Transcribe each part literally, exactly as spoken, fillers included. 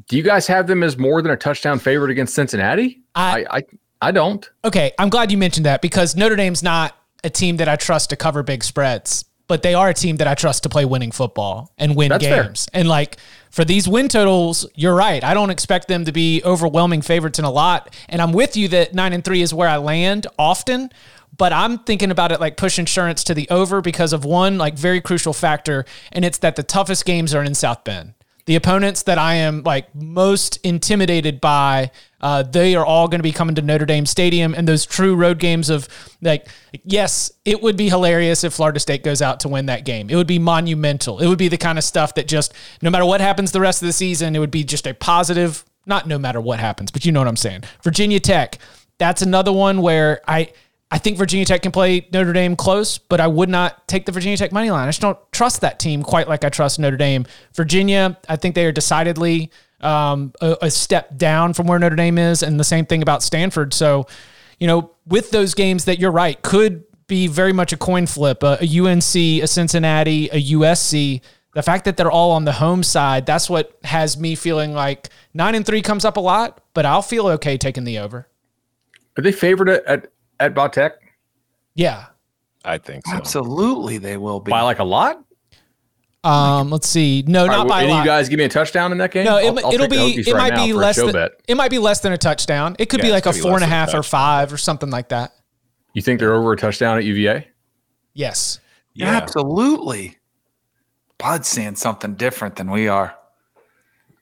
do you guys have them as more than a touchdown favorite against Cincinnati? I. I, I I don't. Okay, I'm glad you mentioned that because Notre Dame's not a team that I trust to cover big spreads, but they are a team that I trust to play winning football and win That's games. Fair. And like for these win totals, you're right. I don't expect them to be overwhelming favorites in a lot. And I'm with you that nine and three is where I land often, but I'm thinking about it like push insurance to the over because of one like very crucial factor, and it's that the toughest games are in South Bend. The opponents that I am like most intimidated by, uh, they are all going to be coming to Notre Dame Stadium, and those true road games of like, yes, it would be hilarious if Florida State goes out to win that game. It would be monumental. It would be the kind of stuff that just, no matter what happens the rest of the season, it would be just a positive, not no matter what happens, but you know what I'm saying. Virginia Tech, that's another one where I... I think Virginia Tech can play Notre Dame close, but I would not take the Virginia Tech money line. I just don't trust that team quite like I trust Notre Dame. Virginia, I think they are decidedly um, a, a step down from where Notre Dame is, and the same thing about Stanford. So, you know, with those games that you're right, could be very much a coin flip, a, a U N C, a Cincinnati, a U S C. The fact that they're all on the home side, that's what has me feeling like nine and three comes up a lot, but I'll feel okay taking the over. Are they favored at... at- At Bautech? Yeah. I think so. Absolutely they will be. By like a lot? Um, let's see. No, all not right, by a lot. Any you guys give me a touchdown in that game? No, it, I'll, I'll it'll be it right might be less than, it might be less than a touchdown. It could yeah, be like a four and a half a or five or something like that. You think they're over a touchdown at U V A? Yes. Yeah. Yeah, absolutely. Bud's saying something different than we are.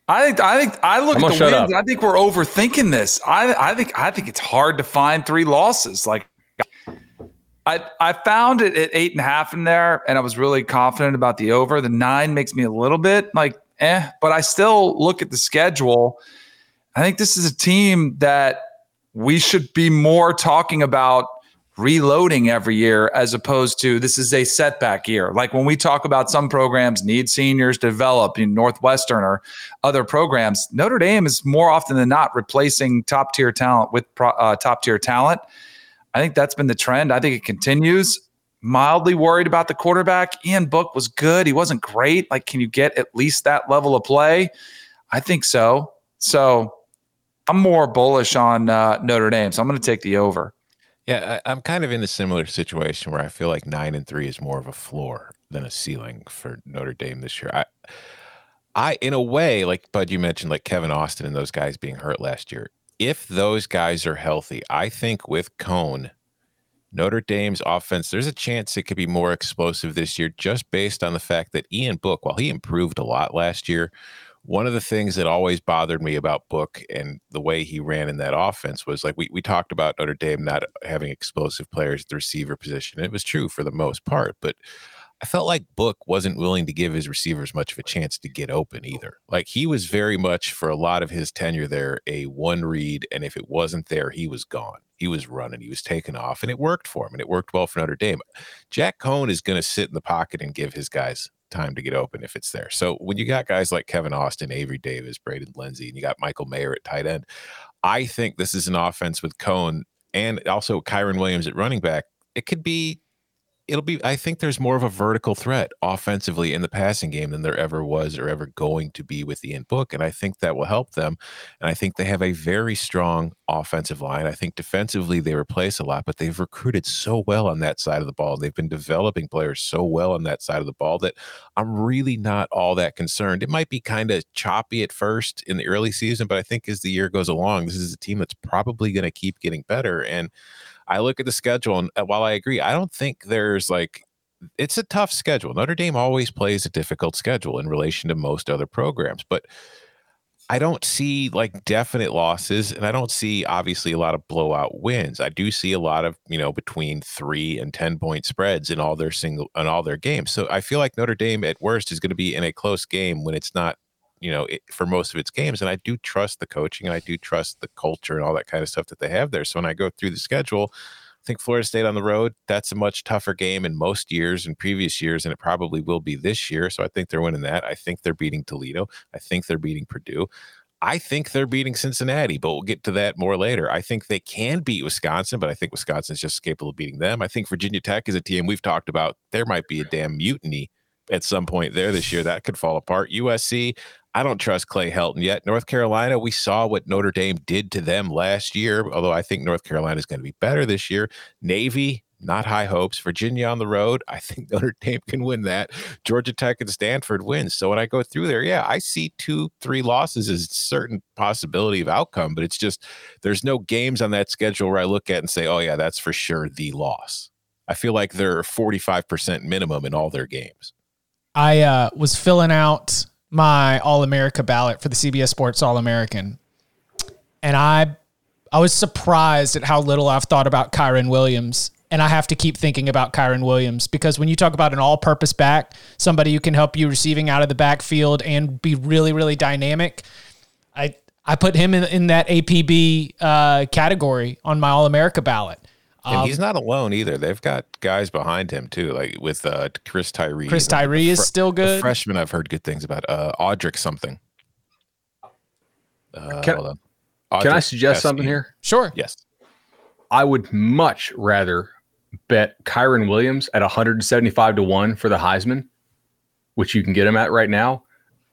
I think I think I look at the wins. Up. I think we're overthinking this. I I think I think it's hard to find three losses. Like I I found it at eight and a half in there, and I was really confident about the over. The nine makes me a little bit like eh, but I still look at the schedule. I think this is a team that we should be more talking about reloading every year as opposed to this is a setback year. Like when we talk about some programs need seniors to develop in Northwestern or other programs, Notre Dame is more often than not replacing top tier talent with uh, top tier talent. I think that's been the trend. I think it continues. Mildly worried about the quarterback. Ian Book was good. He wasn't great. Like, can you get at least that level of play? I think so. So I'm more bullish on uh, Notre Dame. So I'm going to take the over. Yeah, I, I'm kind of in a similar situation where I feel like nine and three is more of a floor than a ceiling for Notre Dame this year. I, I, in a way, like Bud, you mentioned, like Kevin Austin and those guys being hurt last year. If those guys are healthy, I think with Cone, Notre Dame's offense, there's a chance it could be more explosive this year, just based on the fact that Ian Book, while he improved a lot last year, one of the things that always bothered me about Book and the way he ran in that offense was like we we talked about Notre Dame not having explosive players at the receiver position. It was true for the most part, but I felt like Book wasn't willing to give his receivers much of a chance to get open either. Like he was very much for a lot of his tenure there, a one read. And if it wasn't there, he was gone. He was running. He was taking off and it worked for him and it worked well for Notre Dame. Jack Cone is going to sit in the pocket and give his guys time to get open if it's there. So when you got guys like Kevin Austin, Avery Davis, Braden Lindsey, and you got Michael Mayer at tight end, I think this is an offense with Cone and also Kyren Williams at running back. It could be, it'll be, I think there's more of a vertical threat offensively in the passing game than there ever was or ever going to be with Ian Book. And I think that will help them. And I think they have a very strong offensive line. I think defensively they replace a lot, but they've recruited so well on that side of the ball. They've been developing players so well on that side of the ball that I'm really not all that concerned. It might be kind of choppy at first in the early season, but I think as the year goes along, this is a team that's probably going to keep getting better. And I look at the schedule, and while I agree, I don't think there's like it's a tough schedule. Notre Dame always plays a difficult schedule in relation to most other programs, but I don't see like definite losses, and I don't see obviously a lot of blowout wins. I do see a lot of, you know, between three and ten point spreads in all their single and all their games. So I feel like Notre Dame at worst is going to be in a close game when it's not, you know, it, for most of its games. And I do trust the coaching, and I do trust the culture and all that kind of stuff that they have there. So when I go through the schedule, I think Florida State on the road, that's a much tougher game in most years and previous years, and it probably will be this year. So I think they're winning that. I think they're beating Toledo. I think they're beating Purdue. I think they're beating Cincinnati, but we'll get to that more later. I think they can beat Wisconsin, but I think Wisconsin's just capable of beating them. I think Virginia Tech is a team we've talked about. There might be a damn mutiny at some point there this year. That could fall apart. U S C, I don't trust Clay Helton yet. North Carolina, we saw what Notre Dame did to them last year, although I think North Carolina is going to be better this year. Navy, not high hopes. Virginia on the road, I think Notre Dame can win that. Georgia Tech and Stanford wins. So when I go through there, yeah, I see two, three losses as a certain possibility of outcome, but it's just there's no games on that schedule where I look at and say, oh, yeah, that's for sure the loss. I feel like they're forty-five percent minimum in all their games. I uh, was filling out my All-America ballot for the C B S Sports All-American, and I I was surprised at how little I've thought about Kyren Williams. And I have to keep thinking about Kyren Williams, because when you talk about an all-purpose back, somebody who can help you receiving out of the backfield and be really, really dynamic, I I put him in, in that A P B uh, category on my All-America ballot. Um, and he's not alone either. They've got guys behind him too, like with uh, Chris Tyree. Chris Tyree is fr- still good. The freshman I've heard good things about. Uh, Audric something. Uh, can, hold on. Can I suggest S- something here? Sure. Yes. I would much rather bet Kyren Williams at one seventy-five to one for the Heisman, which you can get him at right now,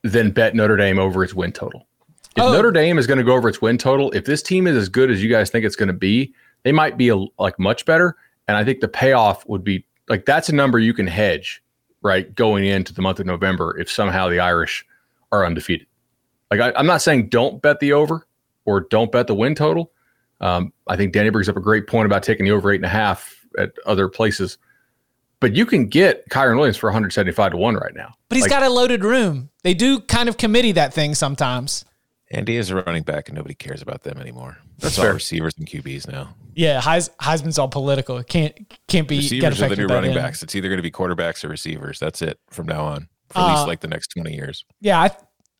than bet Notre Dame over its win total. If oh. Notre Dame is going to go over its win total, if this team is as good as you guys think it's going to be, they might be a, like much better. And I think the payoff would be like, that's a number you can hedge, right? Going into the month of November, if somehow the Irish are undefeated. Like I, I'm not saying don't bet the over or don't bet the win total. Um, I think Danny brings up a great point about taking the over eight and a half at other places, but you can get Kyren Williams for one seventy-five to one right now. But he's like, got a loaded room. They do kind of committee that thing sometimes. And he is a running back, and nobody cares about them anymore. That's all receivers and Q Bs now. Yeah, Heis, Heisman's all political. It can't can't be. Receivers are the new running backs. It's either going to be quarterbacks or receivers. That's it from now on, for uh, at least like the next twenty years. Yeah, I,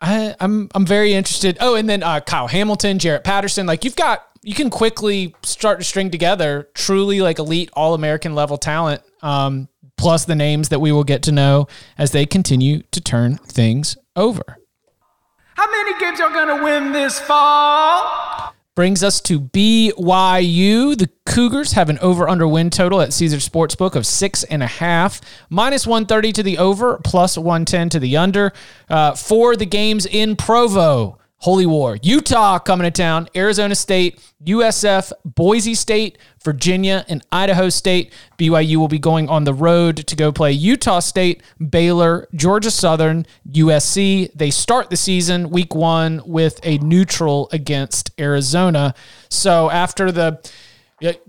I I'm I'm very interested. Oh, and then uh, Kyle Hamilton, Jarrett Patterson. Like you've got. You can quickly start to string together truly like elite All-American level talent, um, plus the names that we will get to know as they continue to turn things over. How many games are going to win this fall? Brings us to B Y U. The Cougars have an over-under win total at Caesars Sportsbook of six and a half, minus one thirty to the over, plus one ten to the under. Uh, for the games in Provo, Holy War, Utah coming to town, Arizona State, U S F, Boise State, Virginia, and Idaho State. B Y U will be going on the road to go play Utah State, Baylor, Georgia Southern, U S C. They start the season week one with a neutral against Arizona. So after the,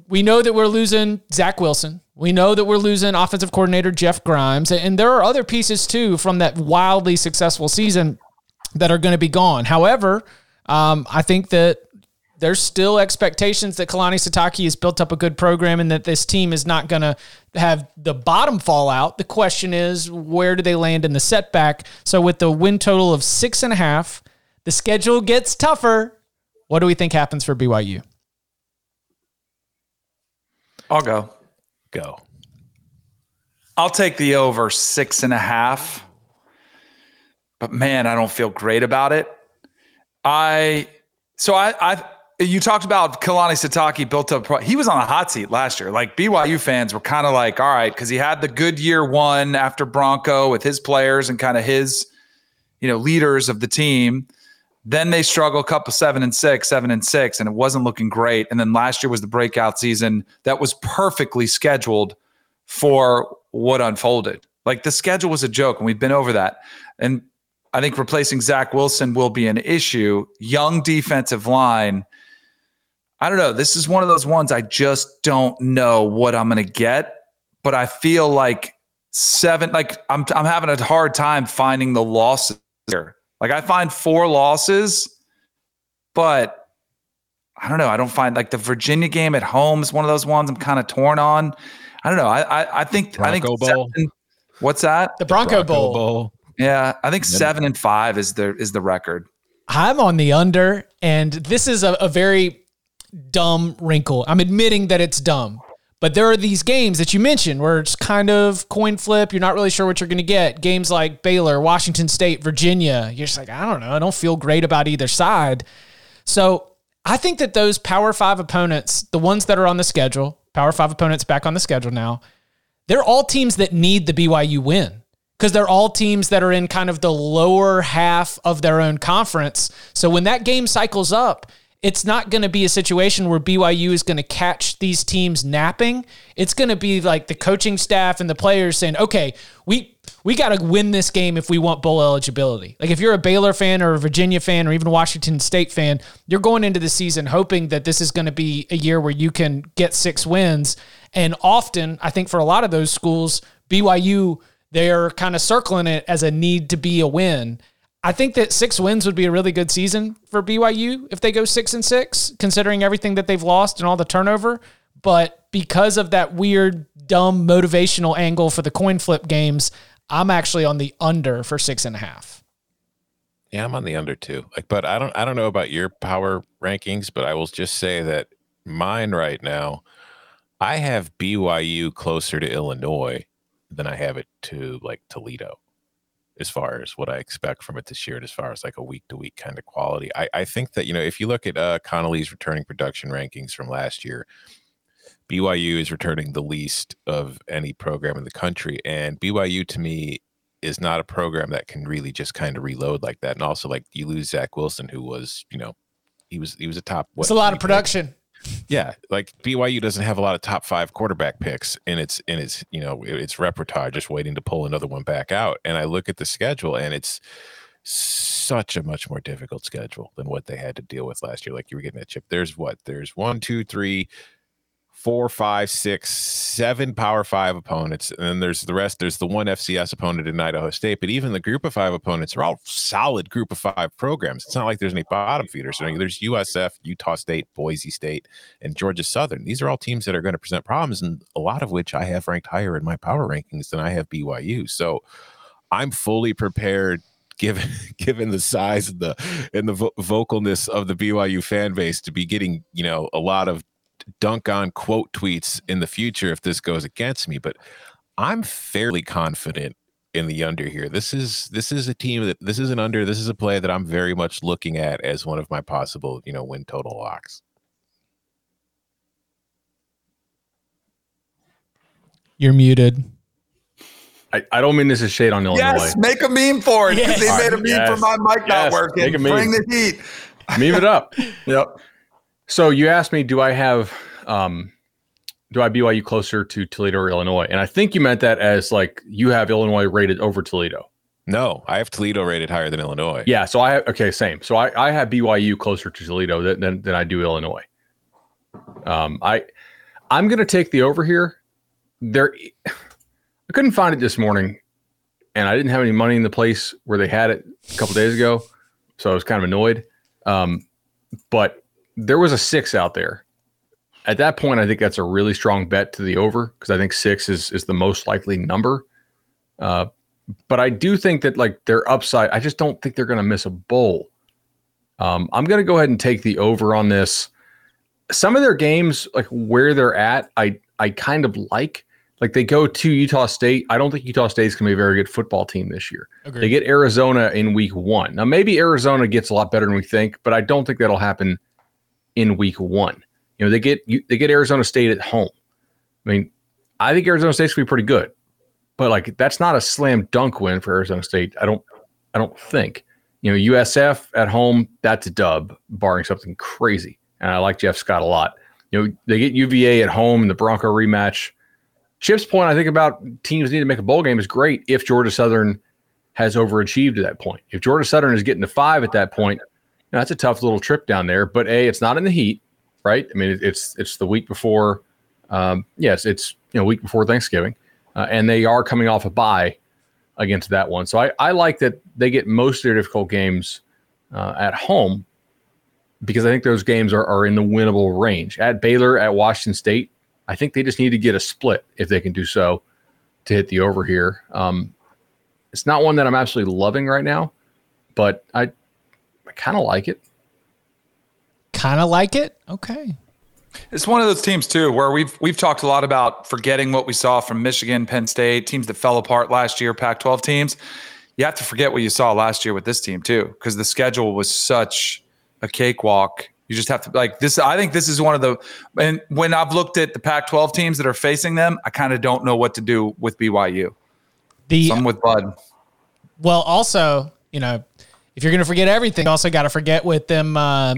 we know that we're losing Zach Wilson. We know that we're losing offensive coordinator Jeff Grimes. And there are other pieces too from that wildly successful season that are going to be gone. However, um, I think that there's still expectations that Kalani Sitake has built up a good program and that this team is not going to have the bottom fall out. The question is, where do they land in the setback? So with the win total of six and a half, the schedule gets tougher. What do we think happens for B Y U? I'll go. Go. I'll take the over six and a half. But man, I don't feel great about it. I so I I you talked about Kalani Sitake built up. He was on a hot seat last year. Like B Y U fans were kind of like, all right, because he had the good year one after Bronco with his players and kind of his, you know, leaders of the team. Then they struggled a couple seven and six, seven and six, and it wasn't looking great. And then last year was the breakout season that was perfectly scheduled for what unfolded. Like the schedule was a joke, and we've been over that. And I think replacing Zach Wilson will be an issue. Young defensive line. I don't know. This is one of those ones I just don't know what I'm going to get, but I feel like seven, like I'm I'm having a hard time finding the losses here. Like I find four losses, but I don't know. I don't find like the Virginia game at home is one of those ones I'm kind of torn on. I don't know. I I, I think Bronco I think Bowl. Seven, what's that? The Bronco, the Bronco Bowl. Bowl. Yeah, I think seven and five is the is the record. I'm on the under, and this is a, a very dumb wrinkle. I'm admitting that it's dumb, but there are these games that you mentioned where it's kind of coin flip. You're not really sure what you're going to get. Games like Baylor, Washington State, Virginia. You're just like, I don't know. I don't feel great about either side. So I think that those Power Five opponents, the ones that are on the schedule, Power Five opponents back on the schedule now, they're all teams that need the B Y U win, because they're all teams that are in kind of the lower half of their own conference. So when that game cycles up, it's not going to be a situation where B Y U is going to catch these teams napping. It's going to be like the coaching staff and the players saying, okay, we we got to win this game if we want bowl eligibility. Like if you're a Baylor fan or a Virginia fan or even a Washington State fan, you're going into the season hoping that this is going to be a year where you can get six wins. And often, I think for a lot of those schools, B Y U, they're kind of circling it as a need to be a win. I think that six wins would be a really good season for B Y U if they go six and six, considering everything that they've lost and all the turnover. But because of that weird, dumb motivational angle for the coin flip games, I'm actually on the under for six and a half. Yeah, I'm on the under too. Like, but I don't, I don't know about your power rankings, but I will just say that mine right now, I have B Y U closer to Illinois than I have it to like Toledo, as far as what I expect from it this year, and as far as like a week to week kind of quality. I, I think that, you know, if you look at uh, Connolly's returning production rankings from last year, B Y U is returning the least of any program in the country. And B Y U to me is not a program that can really just kind of reload like that. And also, like, you lose Zach Wilson, who was, you know, he was, he was a top. What, it's a lot of production. Players. Yeah, like B Y U doesn't have a lot of top five quarterback picks in its in its you know its repertoire, just waiting to pull another one back out. And I look at the schedule, and it's such a much more difficult schedule than what they had to deal with last year. Like you were getting that chip. There's what? There's one, two, three, four, five, six, seven Power Five opponents, and then there's the rest. There's the one F C S opponent in Idaho State, but even the Group of Five opponents are all solid Group of Five programs. It's not like there's any bottom feeders. So there's U S F, Utah State, Boise State, and Georgia Southern. These are all teams that are going to present problems, and a lot of which I have ranked higher in my power rankings than I have B Y U. So I'm fully prepared, given given the size and the and the vo- vocalness of the B Y U fan base, to be getting you know a lot of dunk on quote tweets in the future if this goes against me. But I'm fairly confident in the under here. This is this is a team that this is an under. This is a play that I'm very much looking at as one of my possible, you know, win total locks. You're muted. I, I don't mean this is shade on Illinois. Yes, make a meme for it. Yes. They made a meme yes. for my mic yes. not working. Make a meme. Bring the heat. Meme it up. Yep. So you asked me, do I have, um, do I B Y U closer to Toledo or Illinois? And I think you meant that as like you have Illinois rated over Toledo. No, I have Toledo rated higher than Illinois. Yeah. So I have, okay, same. So I, I have B Y U closer to Toledo than, than, than I do Illinois. Um, I, I'm going to take the over here. There, I couldn't find it this morning, and I didn't have any money in the place where they had it a couple days ago. So I was kind of annoyed. Um, but there was a six out there. At that point, I think that's a really strong bet to the over, because I think six is is the most likely number. Uh, but I do think that like their upside, I just don't think they're going to miss a bowl. Um, I'm going to go ahead and take the over on this. Some of their games, like where they're at, I I kind of like. Like they go to Utah State. I don't think Utah State's going to be a very good football team this year. Agreed. They get Arizona in week one. Now, maybe Arizona gets a lot better than we think, but I don't think that'll happen in week one. You know, they get you, they get Arizona State at home. I mean, I think Arizona State's gonna be pretty good, but like that's not a slam dunk win for Arizona State. I don't, I don't think. You know, U S F at home, that's a dub, barring something crazy. And I like Jeff Scott a lot. You know, they get U V A at home in the Bronco rematch. Chip's point, I think, about teams need to make a bowl game is great if Georgia Southern has overachieved at that point. If Georgia Southern is getting to five at that point, now, that's a tough little trip down there, but A, it's not in the heat, right? I mean, it, it's it's the week before, um, yes, it's you know week before Thanksgiving, uh, and they are coming off a bye against that one. So I, I like that they get most of their difficult games uh, at home, because I think those games are, are in the winnable range. At Baylor, at Washington State, I think they just need to get a split if they can do so to hit the over here. Um, It's not one that I'm absolutely loving right now, but I, I kind of like it. Kind of like it? Okay. It's one of those teams, too, where we've we've talked a lot about forgetting what we saw from Michigan, Penn State, teams that fell apart last year, Pac twelve teams. You have to forget what you saw last year with this team, too, because the schedule was such a cakewalk. You just have to, like, this. I think this is one of the, and when I've looked at the Pac twelve teams that are facing them, I kind of don't know what to do with B Y U. The, Some with Bud. Well, also, you know, if you're going to forget everything, you also got to forget with them uh,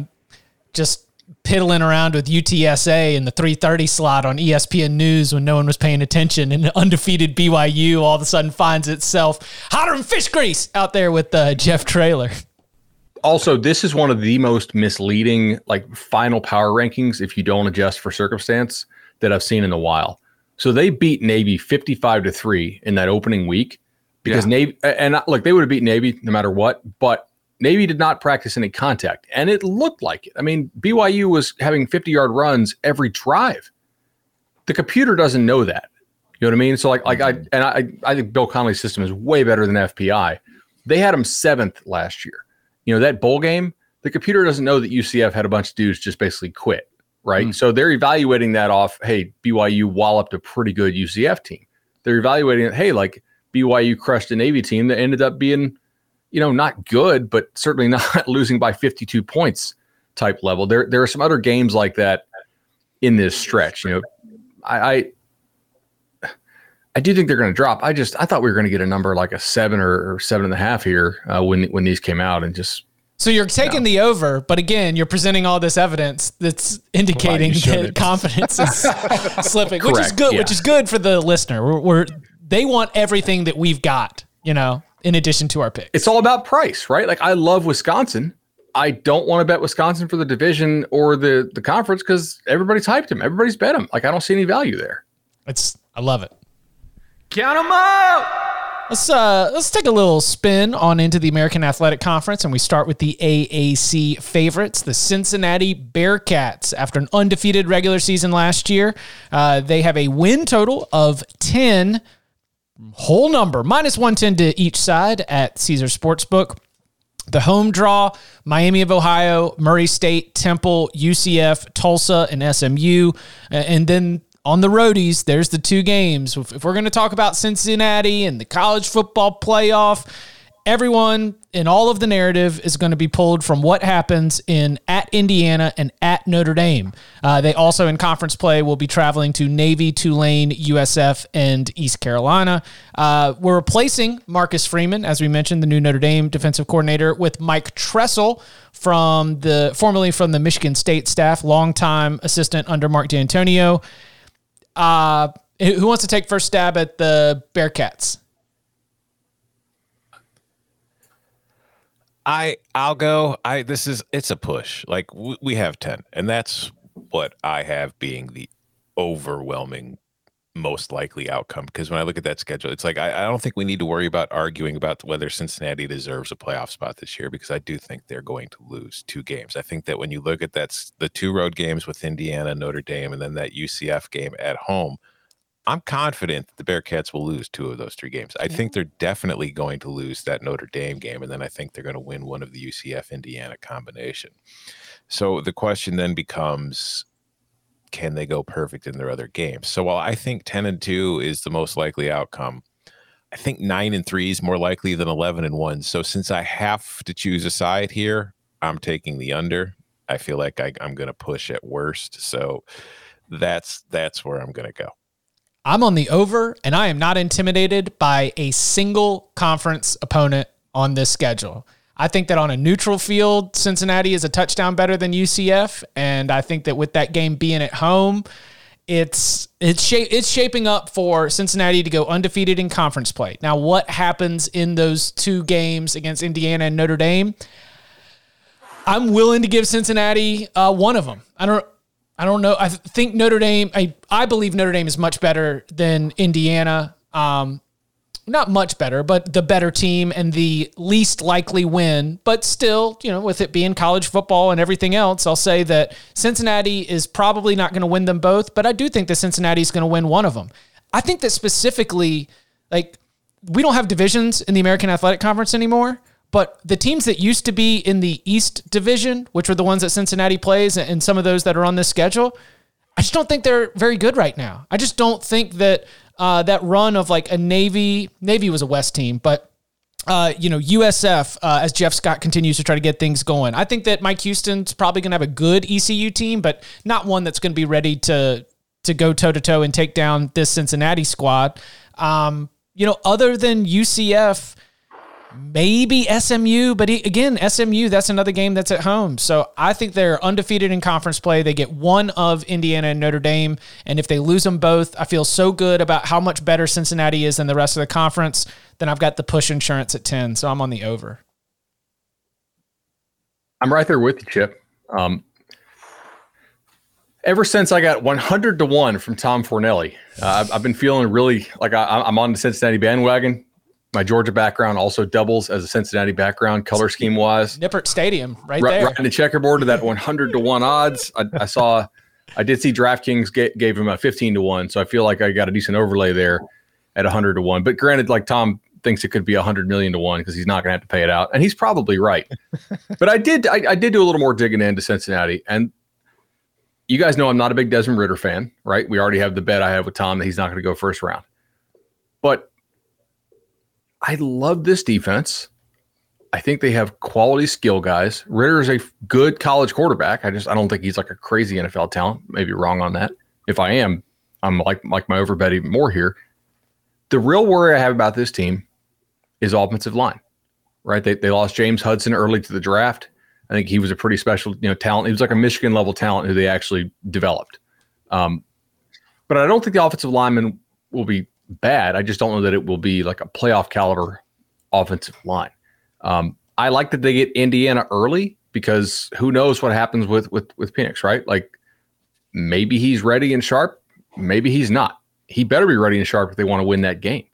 just piddling around with U T S A in the three thirty slot on E S P N News when no one was paying attention, and undefeated B Y U all of a sudden finds itself hotter than fish grease out there with uh, Jeff Traylor. Also, this is one of the most misleading, like, final power rankings, if you don't adjust for circumstance, that I've seen in a while. So they beat Navy fifty-five to three in that opening week because yeah. Navy, and look, they would have beaten Navy no matter what, but Navy did not practice any contact, and it looked like it. I mean, B Y U was having fifty-yard runs every drive. The computer doesn't know that. You know what I mean? So, like, like I and I, I think Bill Connolly's system is way better than F P I. They had them seventh last year. You know, that bowl game, the computer doesn't know that U C F had a bunch of dudes just basically quit, right? Mm-hmm. So they're evaluating that off, hey, B Y U walloped a pretty good U C F team. They're evaluating it, hey, like, B Y U crushed a Navy team that ended up being, you know, not good, but certainly not losing by fifty-two points type level. There there are some other games like that in this stretch. You know, I I, I do think they're going to drop. I just I thought we were going to get a number like a seven or, or seven and a half here uh, when when these came out, and just so you're taking you know. the over, but again, you're presenting all this evidence that's indicating well, that it. confidence is slipping, Correct. which is good, yeah. which is good for the listener. We're, we're they want everything that we've got, you know. In addition to our picks, it's all about price, right? Like, I love Wisconsin. I don't want to bet Wisconsin for the division or the, the conference because everybody's hyped him. Everybody's bet him. Like, I don't see any value there. It's I love it. Count them up. Let's uh let's take a little spin on into the American Athletic Conference, and we start with the A A C favorites, the Cincinnati Bearcats. After an undefeated regular season last year, uh, they have a win total of ten. Whole number, minus one ten to each side at Caesars Sportsbook. The home draw, Miami of Ohio, Murray State, Temple, U C F, Tulsa, and S M U. And then on the roadies, there's the two games. If we're going to talk about Cincinnati and the college football playoff, everyone in all of the narrative is going to be pulled from what happens in at Indiana and at Notre Dame. Uh, they also in conference play will be traveling to Navy, Tulane, U S F, and East Carolina. Uh, we're replacing Marcus Freeman, as we mentioned, the new Notre Dame defensive coordinator, with Mike Tressel, from the formerly from the Michigan State staff, longtime assistant under Mark D'Antonio. Uh, who wants to take first stab at the Bearcats? I I'll go. I this is it's a push. Like w- we have ten, and that's what I have being the overwhelming most likely outcome. Because when I look at that schedule, it's like I, I don't think we need to worry about arguing about whether Cincinnati deserves a playoff spot this year, because I do think they're going to lose two games. I think that when you look at that, the two road games with Indiana, Notre Dame, and then that U C F game at home, I'm confident the Bearcats will lose two of those three games. I yeah. think they're definitely going to lose that Notre Dame game, and then I think they're going to win one of the U C F-Indiana combination. So the question then becomes, can they go perfect in their other games? So while I think ten and two is the most likely outcome, I think nine and three is more likely than eleven and one. So since I have to choose a side here, I'm taking the under. I feel like I, I'm going to push at worst. So that's that's where I'm going to go. I'm on the over, and I am not intimidated by a single conference opponent on this schedule. I think that on a neutral field, Cincinnati is a touchdown better than U C F, and I think that with that game being at home, it's it's shape, it's shaping up for Cincinnati to go undefeated in conference play. Now, what happens in those two games against Indiana and Notre Dame? I'm willing to give Cincinnati uh, one of them. I don't. I don't know. I think Notre Dame, I, I believe Notre Dame is much better than Indiana. Um, not much better, but the better team and the least likely win. But still, you know, with it being college football and everything else, I'll say that Cincinnati is probably not going to win them both, but I do think that Cincinnati is going to win one of them. I think that specifically, like, we don't have divisions in the American Athletic Conference anymore, but the teams that used to be in the East Division, which were the ones that Cincinnati plays and some of those that are on this schedule, I just don't think they're very good right now. I just don't think that uh, that run of like a Navy, Navy was a West team, but Uh, you know, U S F, uh, as Jeff Scott continues to try to get things going. I think that Mike Houston's probably going to have a good E C U team, but not one that's going to be ready to to go toe-to-toe and take down this Cincinnati squad. Um, you know, other than U C F, maybe S M U, but he, again, S M U, that's another game that's at home. So I think they're undefeated in conference play. They get one of Indiana and Notre Dame, and if they lose them both, I feel so good about how much better Cincinnati is than the rest of the conference. Then I've got the push insurance at ten, so I'm on the over. I'm right there with you, Chip. Um, ever since I got one hundred to one from Tom Fernelli, uh, I've, I've been feeling really like I, I'm on the Cincinnati bandwagon. My Georgia background also doubles as a Cincinnati background, color scheme-wise. Nippert Stadium, right R- there. Right in the checkerboard to that one hundred to one odds. I, I saw, I did see DraftKings get, gave him a fifteen to one, so I feel like I got a decent overlay there at one hundred to one. But granted, like Tom thinks it could be one hundred million to one because he's not going to have to pay it out, and he's probably right. But I did, I, I did do a little more digging into Cincinnati, and you guys know I'm not a big Desmond Ridder fan, right? We already have the bet I have with Tom that he's not going to go first round. But I love this defense. I think they have quality skill guys. Ridder is a good college quarterback. I just I don't think he's like a crazy N F L talent. Maybe wrong on that. If I am, I'm like like my overbet even more here. The real worry I have about this team is offensive line, right? They they lost James Hudson early to the draft. I think he was a pretty special you know talent. He was like a Michigan level talent who they actually developed. Um, but I don't think the offensive lineman will be bad. I just don't know that it will be like a playoff caliber offensive line. Um, I like that they get Indiana early because who knows what happens with with with Penix, right? Like maybe he's ready and sharp, maybe he's not. He better be ready and sharp if they want to win that game.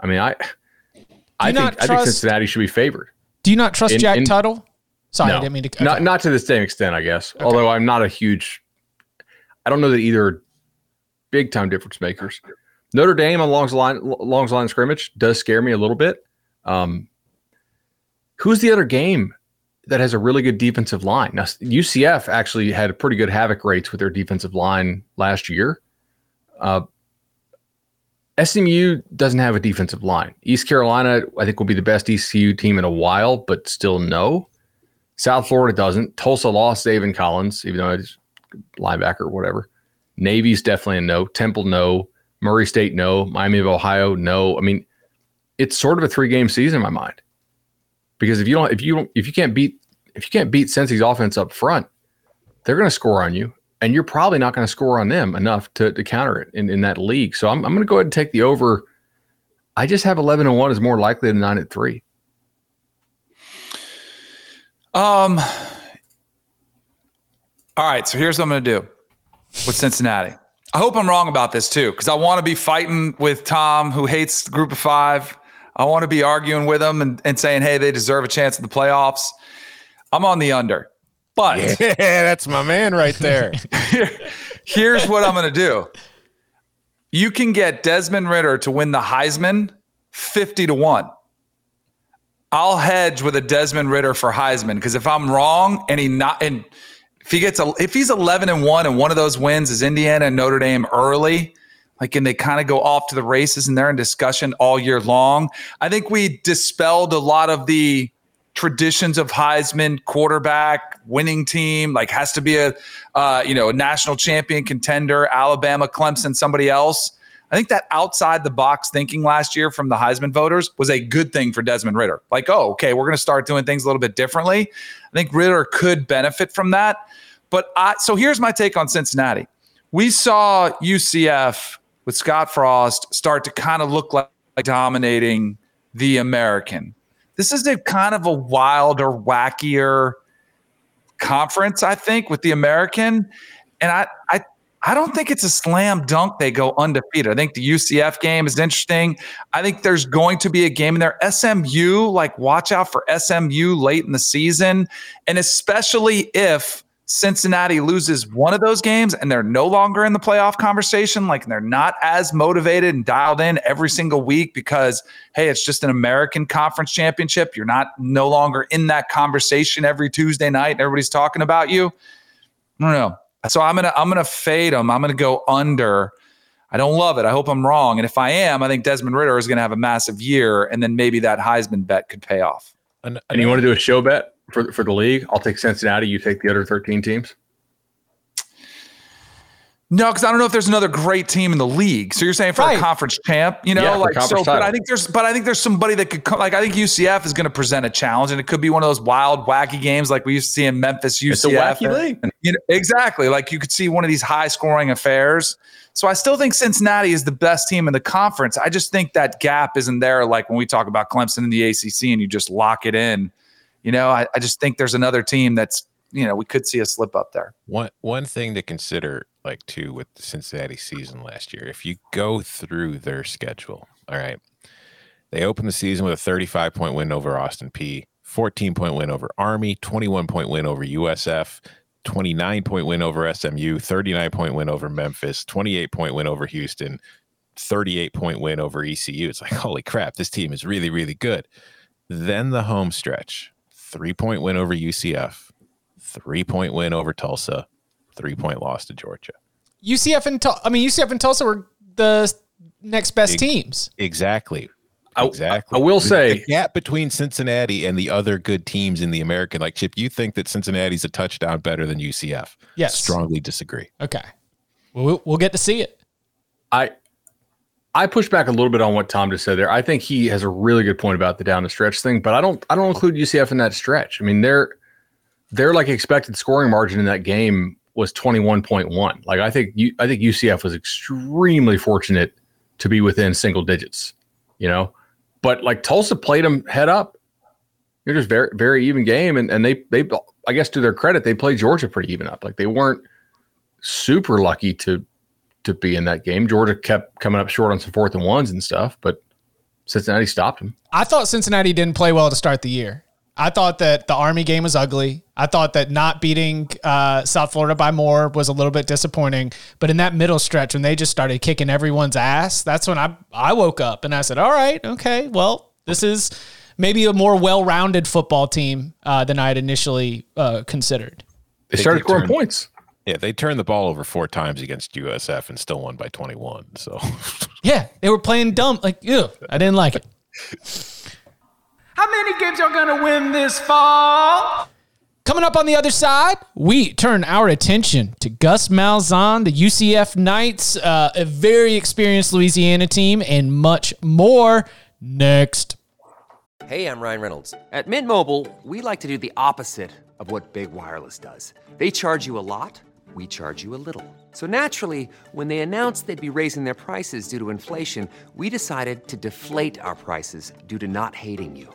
I mean, I I think trust, I think Cincinnati should be favored. Do you not trust in, Jack in, Tuttle? Sorry, no, I didn't mean to. Okay. Not not to the same extent, I guess. Okay. Although I'm not a huge. I don't know that either are big time difference makers. Notre Dame along the line, along the line of scrimmage does scare me a little bit. Um, who's the other game that has a really good defensive line? Now, U C F actually had a pretty good havoc rates with their defensive line last year. Uh, S M U doesn't have a defensive line. East Carolina, I think, will be the best E C U team in a while, but still no. South Florida doesn't. Tulsa lost Zayvon Collins, even though he's linebacker or whatever. Navy's definitely a no. Temple, no. Murray State, no. Miami of Ohio, no. I mean, it's sort of a three-game season in my mind, because if you don't, if you don't, if you can't beat, if you can't beat Cincy's offense up front, they're going to score on you, and you're probably not going to score on them enough to, to counter it in, in that league. So I'm I'm going to go ahead and take the over. I just have eleven and one is more likely than nine and three. Um. All right, so here's what I'm going to do with Cincinnati. I hope I'm wrong about this too, because I want to be fighting with Tom, who hates the Group of Five. I want to be arguing with him and, and saying, hey, they deserve a chance in the playoffs. I'm on the under. But yeah, that's my man right there. Here's what I'm going to do. You can get Desmond Ridder to win the Heisman fifty to one. I'll hedge with a Desmond Ridder for Heisman, because if I'm wrong and he not and If he gets a, if he's eleven and one, and one of those wins is Indiana and Notre Dame early, like, and they kind of go off to the races, and they're in discussion all year long. I think we dispelled a lot of the traditions of Heisman quarterback winning team, like has to be a uh, you know a national champion contender, Alabama, Clemson, somebody else. I think that outside the box thinking last year from the Heisman voters was a good thing for Desmond Ridder. Like, oh, okay, we're going to start doing things a little bit differently. I think Ridder could benefit from that. But I, so here's my take on Cincinnati. We saw U C F with Scott Frost start to kind of look like, like dominating the American. This is a kind of a wilder, wackier conference, I think, with the American. And I, I, I don't think it's a slam dunk they go undefeated. I think the U C F game is interesting. I think there's going to be a game in there. S M U, like watch out for S M U late in the season. And especially if Cincinnati loses one of those games and they're no longer in the playoff conversation, like they're not as motivated and dialed in every single week because, hey, it's just an American Conference Championship. You're not no longer in that conversation every Tuesday night and everybody's talking about you. I don't know. So I'm going to I'm gonna fade them. I'm going to go under. I don't love it. I hope I'm wrong. And if I am, I think Desmond Ridder is going to have a massive year, and then maybe that Heisman bet could pay off. And, and you want to do a show bet? For for the league, I'll take Cincinnati. You take the other thirteen teams. No, because I don't know if there's another great team in the league. So you're saying for right. a conference champ, you know, yeah, like so. Title. But I think there's, but I think there's somebody that could come. Like I think U C F is going to present a challenge, and it could be one of those wild, wacky games like we used to see in Memphis. U C F, it's a wacky and, league. And, you know, exactly. Like you could see one of these high-scoring affairs. So I still think Cincinnati is the best team in the conference. I just think that gap isn't there. Like when we talk about Clemson in the A C C, and you just lock it in. You know, I, I just think there's another team that's, you know, we could see a slip up there. One one thing to consider, like, too, with the Cincinnati season last year, if you go through their schedule, all right, they opened the season with a thirty-five point win over Austin Peay, fourteen point win over Army, twenty-one point win over U S F, twenty-nine point win over S M U, thirty-nine point win over Memphis, twenty-eight point win over Houston, thirty-eight point win over E C U. It's like, holy crap, this team is really, really good. Then the home stretch. Three-point win over U C F, three-point win over Tulsa, three-point loss to Georgia. U C F and Tulsa, I mean, U C F and Tulsa were the next best teams. Exactly. Exactly. I, I will say the gap between Cincinnati and the other good teams in the American, like, Chip, you think that Cincinnati's a touchdown better than U C F? Yes. Strongly disagree. Okay. Well, we'll, we'll get to see it. I I push back a little bit on what Tom just said there. I think he has a really good point about the down the stretch thing, but I don't I don't include U C F in that stretch. I mean, their their like expected scoring margin in that game was twenty-one point one. Like I think you I think U C F was extremely fortunate to be within single digits, you know. But like Tulsa played them head up. They're just very very even game, and and they they I guess to their credit, they played Georgia pretty even up. Like they weren't super lucky to to be in that game. Georgia kept coming up short on some fourth and ones and stuff, but Cincinnati stopped him. I thought Cincinnati didn't play well to start the year. I thought that the Army game was ugly. I thought that not beating uh, South Florida by more was a little bit disappointing, but in that middle stretch when they just started kicking everyone's ass, that's when I, I woke up and I said, all right, okay, well, this is maybe a more well-rounded football team uh, than I had initially uh, considered. They started scoring points. Yeah, they turned the ball over four times against U S F and still won by twenty-one. So, yeah, they were playing dumb. Like, ew, I didn't like it. How many games are going to win this fall? Coming up on the other side, we turn our attention to Gus Malzahn, the U C F Knights, uh, a very experienced Louisiana team, and much more next. Hey, I'm Ryan Reynolds. At Mint Mobile, we like to do the opposite of what Big Wireless does. They charge you a lot. We charge you a little. So naturally, when they announced they'd be raising their prices due to inflation, we decided to deflate our prices due to not hating you.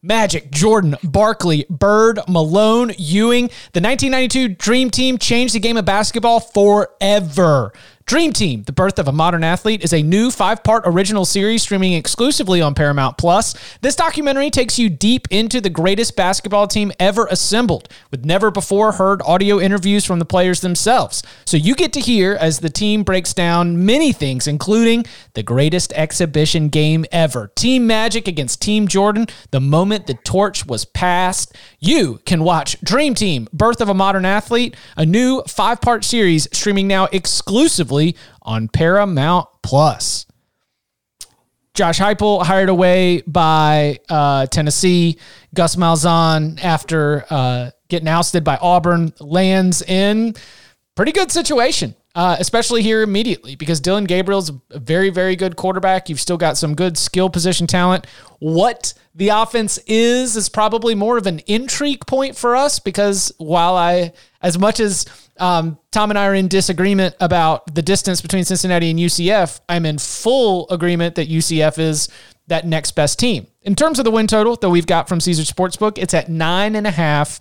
Magic, Jordan, Barkley, Bird, Malone, Ewing. The nineteen ninety-two Dream Team changed the game of basketball forever. Dream Team, The Birth of a Modern Athlete, is a new five-part original series streaming exclusively on Paramount Plus. This documentary takes you deep into the greatest basketball team ever assembled, with never-before-heard audio interviews from the players themselves. So you get to hear as the team breaks down many things, including the greatest exhibition game ever, Team Magic against Team Jordan, the moment the torch was passed. You can watch Dream Team, Birth of a Modern Athlete, a new five-part series streaming now exclusively on Paramount Plus. Josh Heupel hired away by uh, Tennessee. Gus Malzahn, after uh, getting ousted by Auburn, lands in pretty good situation, uh, especially here immediately, because Dylan Gabriel's a very, very good quarterback. You've still got some good skill position talent. What the offense is is probably more of an intrigue point for us, because while I, as much as Um, Tom and I are in disagreement about the distance between Cincinnati and U C F, I'm in full agreement that U C F is that next best team. In terms of the win total that we've got from Caesars Sportsbook, it's at nine and a half,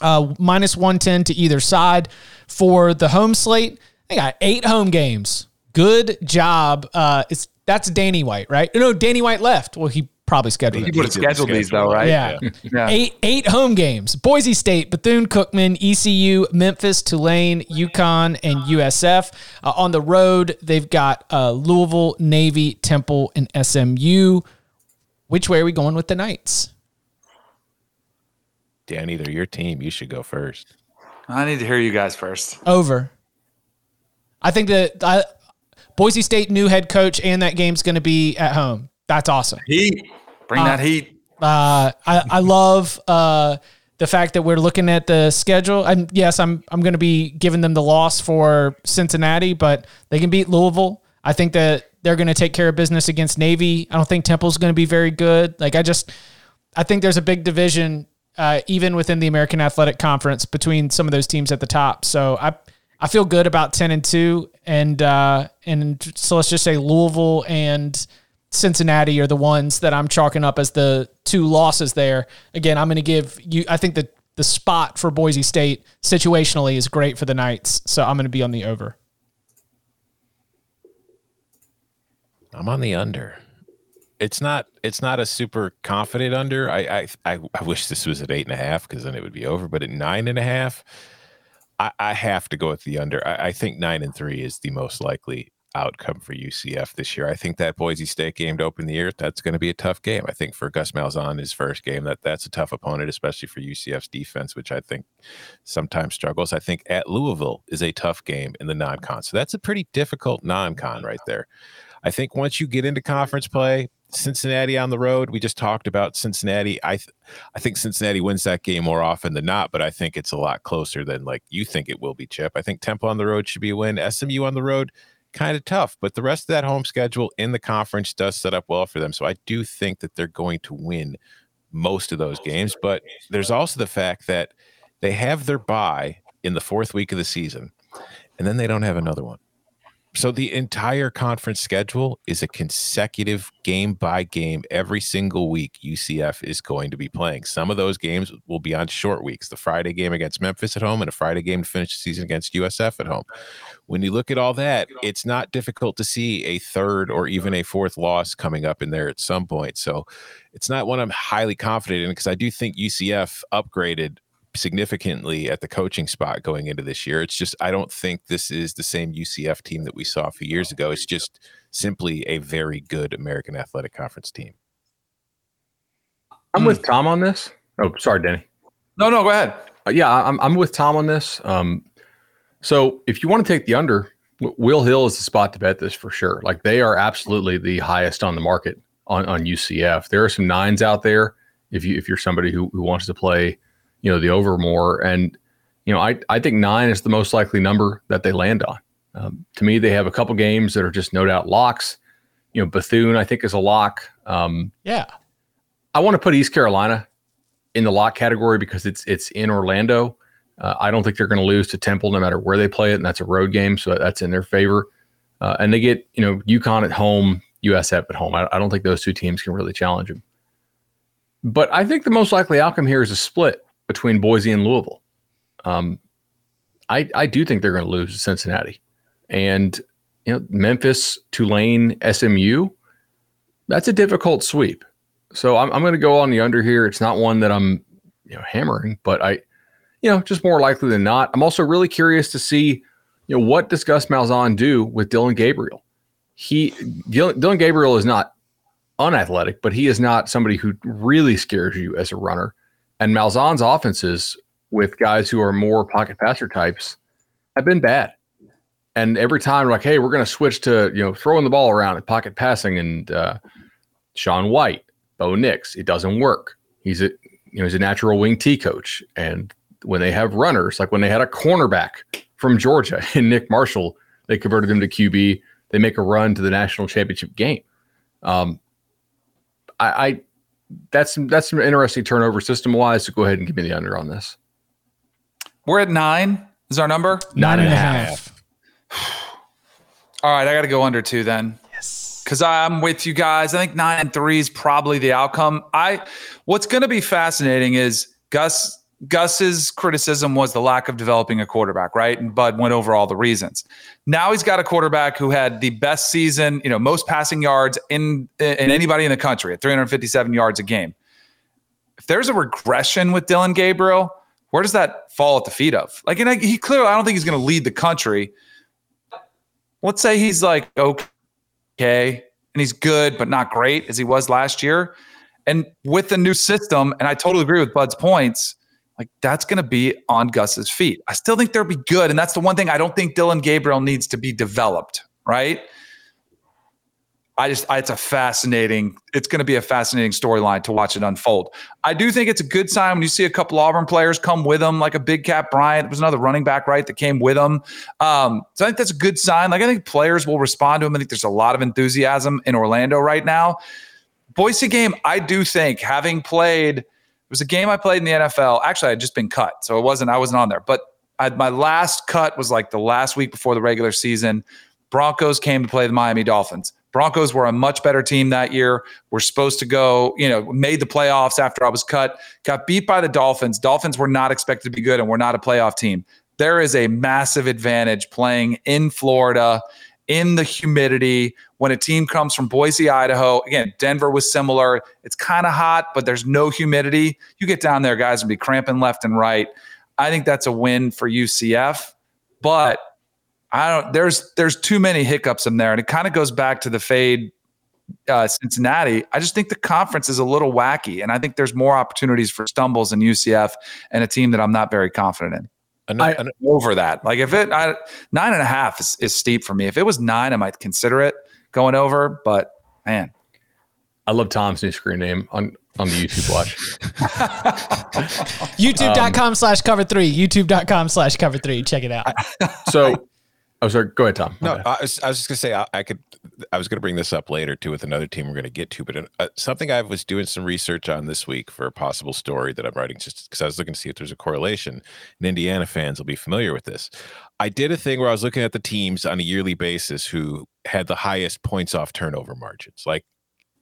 uh, minus one ten to either side. For the home slate, they got eight home games. Good job. Uh, it's that's Danny White, right? No, Danny White left. Well, he probably scheduled it. He would have scheduled these, though, right? Yeah. yeah. Eight eight home games. Boise State, Bethune-Cookman, E C U, Memphis, Tulane, UConn, and U S F. Uh, on the road, they've got uh, Louisville, Navy, Temple, and S M U. Which way are we going with the Knights? Danny, they're your team. You should go first. I need to hear you guys first. Over. I think that I, Boise State, new head coach, and that game's going to be at home. That's awesome. Heat. Bring uh, that heat. Uh, I, I love uh, the fact that we're looking at the schedule. I'm, yes, I'm I'm going to be giving them the loss for Cincinnati, but they can beat Louisville. I think that they're going to take care of business against Navy. I don't think Temple's going to be very good. Like I just – I think there's a big division uh, even within the American Athletic Conference between some of those teams at the top. So I I feel good about ten and two, and uh, and so let's just say Louisville and – Cincinnati are the ones that I'm chalking up as the two losses there. Again, I'm going to give you, I think the, the spot for Boise State situationally is great for the Knights. So I'm going to be on the over. I'm on the under. It's not, it's not a super confident under. I, I, I wish this was at eight and a half, because then it would be over, but at nine and a half, I, I have to go with the under. I, I think nine and three is the most likely outcome for U C F this year. I think that Boise State game to open the year, that's going to be a tough game. I think for Gus Malzahn, his first game, that that's a tough opponent, especially for U C F's defense, which I think sometimes struggles. I think at Louisville is a tough game in the non-con. So that's a pretty difficult non-con right there. I think once you get into conference play, Cincinnati on the road, we just talked about Cincinnati. I th- I think Cincinnati wins that game more often than not, but I think it's a lot closer than like you think it will be, Chip. I think Temple on the road should be a win. S M U on the road, kind of tough, but the rest of that home schedule in the conference does set up well for them. So I do think that they're going to win most of those games, but there's also the fact that they have their bye in the fourth week of the season, and then they don't have another one. So the entire conference schedule is a consecutive game by game. Every single week, U C F is going to be playing. Some of those games will be on short weeks, the Friday game against Memphis at home and a Friday game to finish the season against U S F at home. When you look at all that, it's not difficult to see a third or even a fourth loss coming up in there at some point. So it's not one I'm highly confident in, because I do think U C F upgraded significantly at the coaching spot going into this year. It's just, I don't think this is the same U C F team that we saw a few years ago. It's just simply a very good American Athletic Conference team. I'm with Tom on this. Oh, sorry, Danny. No, no, go ahead. Uh, yeah, I'm I'm with Tom on this. Um, so if you want to take the under, Will Hill is the spot to bet this for sure. Like, they are absolutely the highest on the market on, on U C F. There are some nines out there if you if you're somebody who, who wants to play, you know, the over more. And, you know, I, I think nine is the most likely number that they land on. Um, to me, they have a couple games that are just no doubt locks. You know, Bethune, I think, is a lock. Um, yeah. I want to put East Carolina in the lock category because it's it's in Orlando. Uh, I don't think they're going to lose to Temple no matter where they play it, and that's a road game, so that's in their favor. Uh, and they get, you know, UConn at home, U S F at home. I, I don't think those two teams can really challenge them. But I think the most likely outcome here is a split between Boise and Louisville. Um, I, I do think they're going to lose to Cincinnati. And you know, Memphis, Tulane, S M U, that's a difficult sweep. So I'm, I'm going to go on the under here. It's not one that I'm, you know, hammering, but I, you know, just more likely than not. I'm also really curious to see, you know, what does Gus Malzahn do with Dylan Gabriel? He, Dylan Gabriel is not unathletic, but he is not somebody who really scares you as a runner. And Malzahn's offenses with guys who are more pocket passer types have been bad. And every time, like, hey, we're going to switch to, you know, throwing the ball around and pocket passing and uh, Sean White, Bo Nix, it doesn't work. He's a, you know, he's a natural wing T coach. And when they have runners, like when they had a cornerback from Georgia and Nick Marshall, they converted him to Q B. They make a run to the national championship game. Um, I, I that's that's an interesting turnover system wise. So go ahead and give me the under on this. We're at nine. Is our number nine, nine and a half? half. All right, I got to go under two then. Yes, because I'm with you guys. I think nine and three is probably the outcome. I what's going to be fascinating is Gus. Gus's criticism was the lack of developing a quarterback, right? And Bud went over all the reasons. Now he's got a quarterback who had the best season, you know, most passing yards in in anybody in the country at three hundred fifty-seven yards a game. If there's a regression with Dylan Gabriel, where does that fall at the feet of? Like, and I, he clearly, I don't think he's going to lead the country. Let's say he's like, okay, and he's good, but not great as he was last year. And with the new system, and I totally agree with Bud's points, like, that's going to be on Gus's feet. I still think they'll be good, and that's the one thing I don't think Dylan Gabriel needs to be developed, right? I just, I, it's a fascinating, it's going to be a fascinating storyline to watch it unfold. I do think it's a good sign when you see a couple Auburn players come with them, like a Big Cat Bryant. It was another running back, right, that came with them. Um, so I think that's a good sign. Like, I think players will respond to him. I think there's a lot of enthusiasm in Orlando right now. Boise game, I do think, having played... it was a game I played in the N F L. Actually, I had just been cut, so it wasn't. I wasn't on there. But I, my last cut was like the last week before the regular season. Broncos came to play the Miami Dolphins. Broncos were a much better team that year. We're supposed to go, you know, made the playoffs after I was cut. Got beat by the Dolphins. Dolphins were not expected to be good, and we're not a playoff team. There is a massive advantage playing in Florida, in the humidity, when a team comes from Boise, Idaho. Again, Denver was similar. It's kind of hot, but there's no humidity. You get down there, guys, and be cramping left and right. I think that's a win for U C F, but I don't. There's there's too many hiccups in there, and it kind of goes back to the fade uh, Cincinnati. I just think the conference is a little wacky, and I think there's more opportunities for stumbles in U C F and a team that I'm not very confident in. An, I, an, over that, like if it I, nine and a half is, is steep for me. If it was nine, I might consider it going over. But man, I love Tom's new screen name on on the YouTube watch. YouTube dot com slash cover three. YouTube dot com slash cover three. Check it out. So, oh sorry, go ahead, Tom. No, okay. I, was, I was just gonna say I, I could. I was gonna bring this up later too with another team we're gonna get to, but uh, something I was doing some research on this week for a possible story that I'm writing just because I was looking to see if there's a correlation. And Indiana fans will be familiar with this. I did a thing where I was looking at the teams on a yearly basis who had the highest points off turnover margins, like,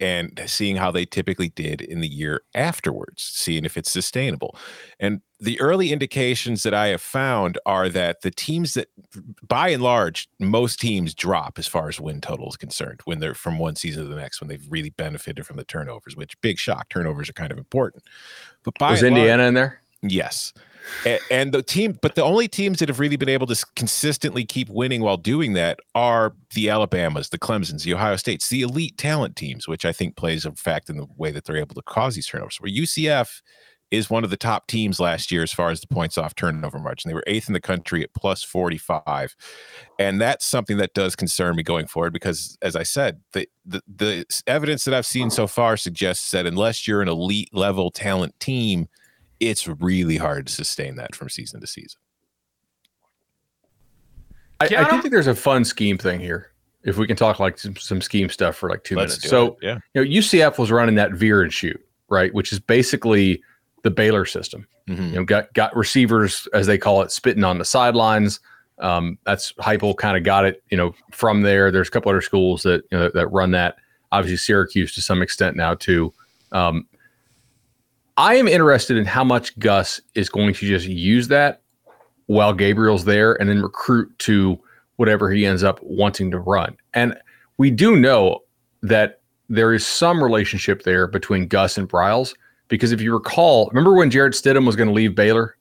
and seeing how they typically did in the year afterwards, seeing if it's sustainable. And the early indications that I have found are that the teams that, by and large, most teams drop as far as win total is concerned when they're from one season to the next, when they've really benefited from the turnovers, which, big shock, turnovers are kind of important. But by Was and Indiana large, in there? Yes. And, and the team, but the only teams that have really been able to consistently keep winning while doing that are the Alabamas, the Clemsons, the Ohio States, the elite talent teams, which I think plays a fact in the way that they're able to cause these turnovers. Where U C F is one of the top teams last year as far as the points off turnover margin. They were eighth in the country at plus forty-five. And that's something that does concern me going forward because, as I said, the, the, the evidence that I've seen so far suggests that unless you're an elite level talent team, it's really hard to sustain that from season to season. I, I do think there's a fun scheme thing here. If we can talk like some, some scheme stuff for like two Let's minutes. So yeah. You know, U C F was running that veer and shoot, right? Which is basically the Baylor system. Mm-hmm. You know, got, got receivers, as they call it, spitting on the sidelines. Um, that's Heupel kind of got it, you know, from there. There's a couple other schools that, you know, that run that. Obviously Syracuse to some extent now too. Um, I am interested in how much Gus is going to just use that while Gabriel's there and then recruit to whatever he ends up wanting to run. And we do know that there is some relationship there between Gus and Briles, because if you recall, remember when Jarrett Stidham was going to leave Baylor,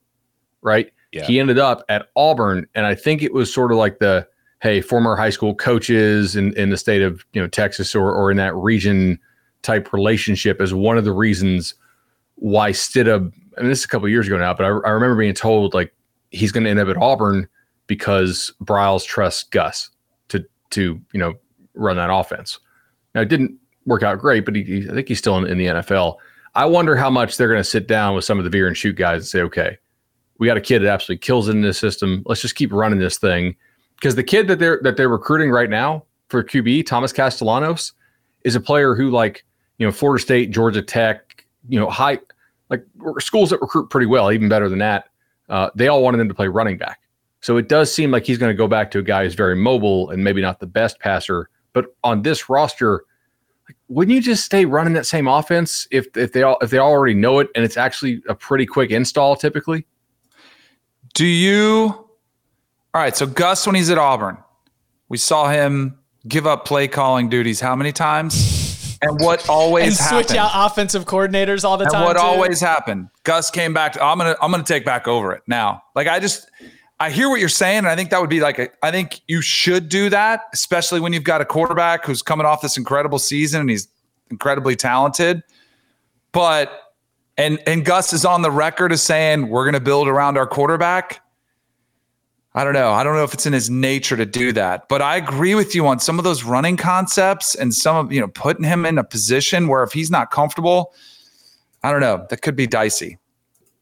right? Yeah. He ended up at Auburn, and I think it was sort of like the, hey, former high school coaches in, in the state of, you know, Texas or or in that region type relationship as one of the reasons why Stidham, I mean, this is a couple of years ago now, but I, I remember being told, like, he's going to end up at Auburn because Briles trusts Gus to, to you know, run that offense. Now, it didn't work out great, but he, he, I think he's still in, in the N F L. I wonder how much they're going to sit down with some of the veer and shoot guys and say, okay, we got a kid that absolutely kills it in this system. Let's just keep running this thing. Because the kid that they're that they're recruiting right now for Q B, Thomas Castellanos, is a player who, like, you know, Florida State, Georgia Tech, you know, high, like schools that recruit pretty well, even better than that, uh, they all wanted him to play running back. So it does seem like he's going to go back to a guy who's very mobile and maybe not the best passer. But on this roster, like, wouldn't you just stay running that same offense if if they all if they already know it, and it's actually a pretty quick install typically? Do you? All right. So Gus, when he's at Auburn, we saw him give up play calling duties how many times, and what always and happened? Switch out offensive coordinators all the and time. What too? Always happened? Gus came back to, I'm gonna I'm gonna take back over it now. Like I just I hear what you're saying, and I think that would be like a, I think you should do that, especially when you've got a quarterback who's coming off this incredible season and he's incredibly talented, but. And and Gus is on the record as saying, we're going to build around our quarterback. I don't know. I don't know if it's in his nature to do that. But I agree with you on some of those running concepts and some of, you know, putting him in a position where if he's not comfortable, I don't know. That could be dicey.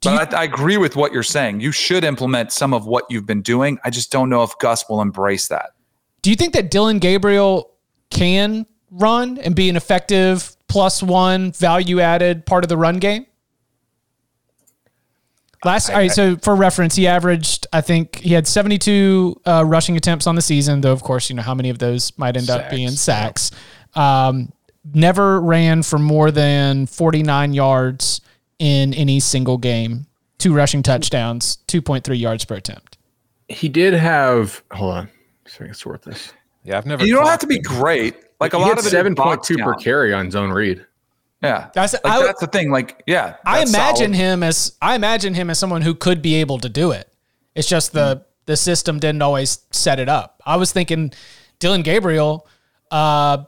But you- I, I agree with what you're saying. You should implement some of what you've been doing. I just don't know if Gus will embrace that. Do you think that Dylan Gabriel can run and be an effective plus one value-added part of the run game? Last, all right, so for reference, he averaged, I think he had seventy-two uh, rushing attempts on the season, though, of course, you know, how many of those might end sacks. Up being sacks. Um, never ran for more than forty-nine yards in any single game, two rushing touchdowns, two point three yards per attempt. He did have, hold on, so I can sort this. Yeah, I've never. You don't have to be great. Like a lot of seven point two per carry on zone read. Yeah, that's like, I, that's the thing. Like, yeah, I imagine solid. him as I imagine him as someone who could be able to do it. It's just the mm. the system didn't always set it up. I was thinking, Dylan Gabriel, uh,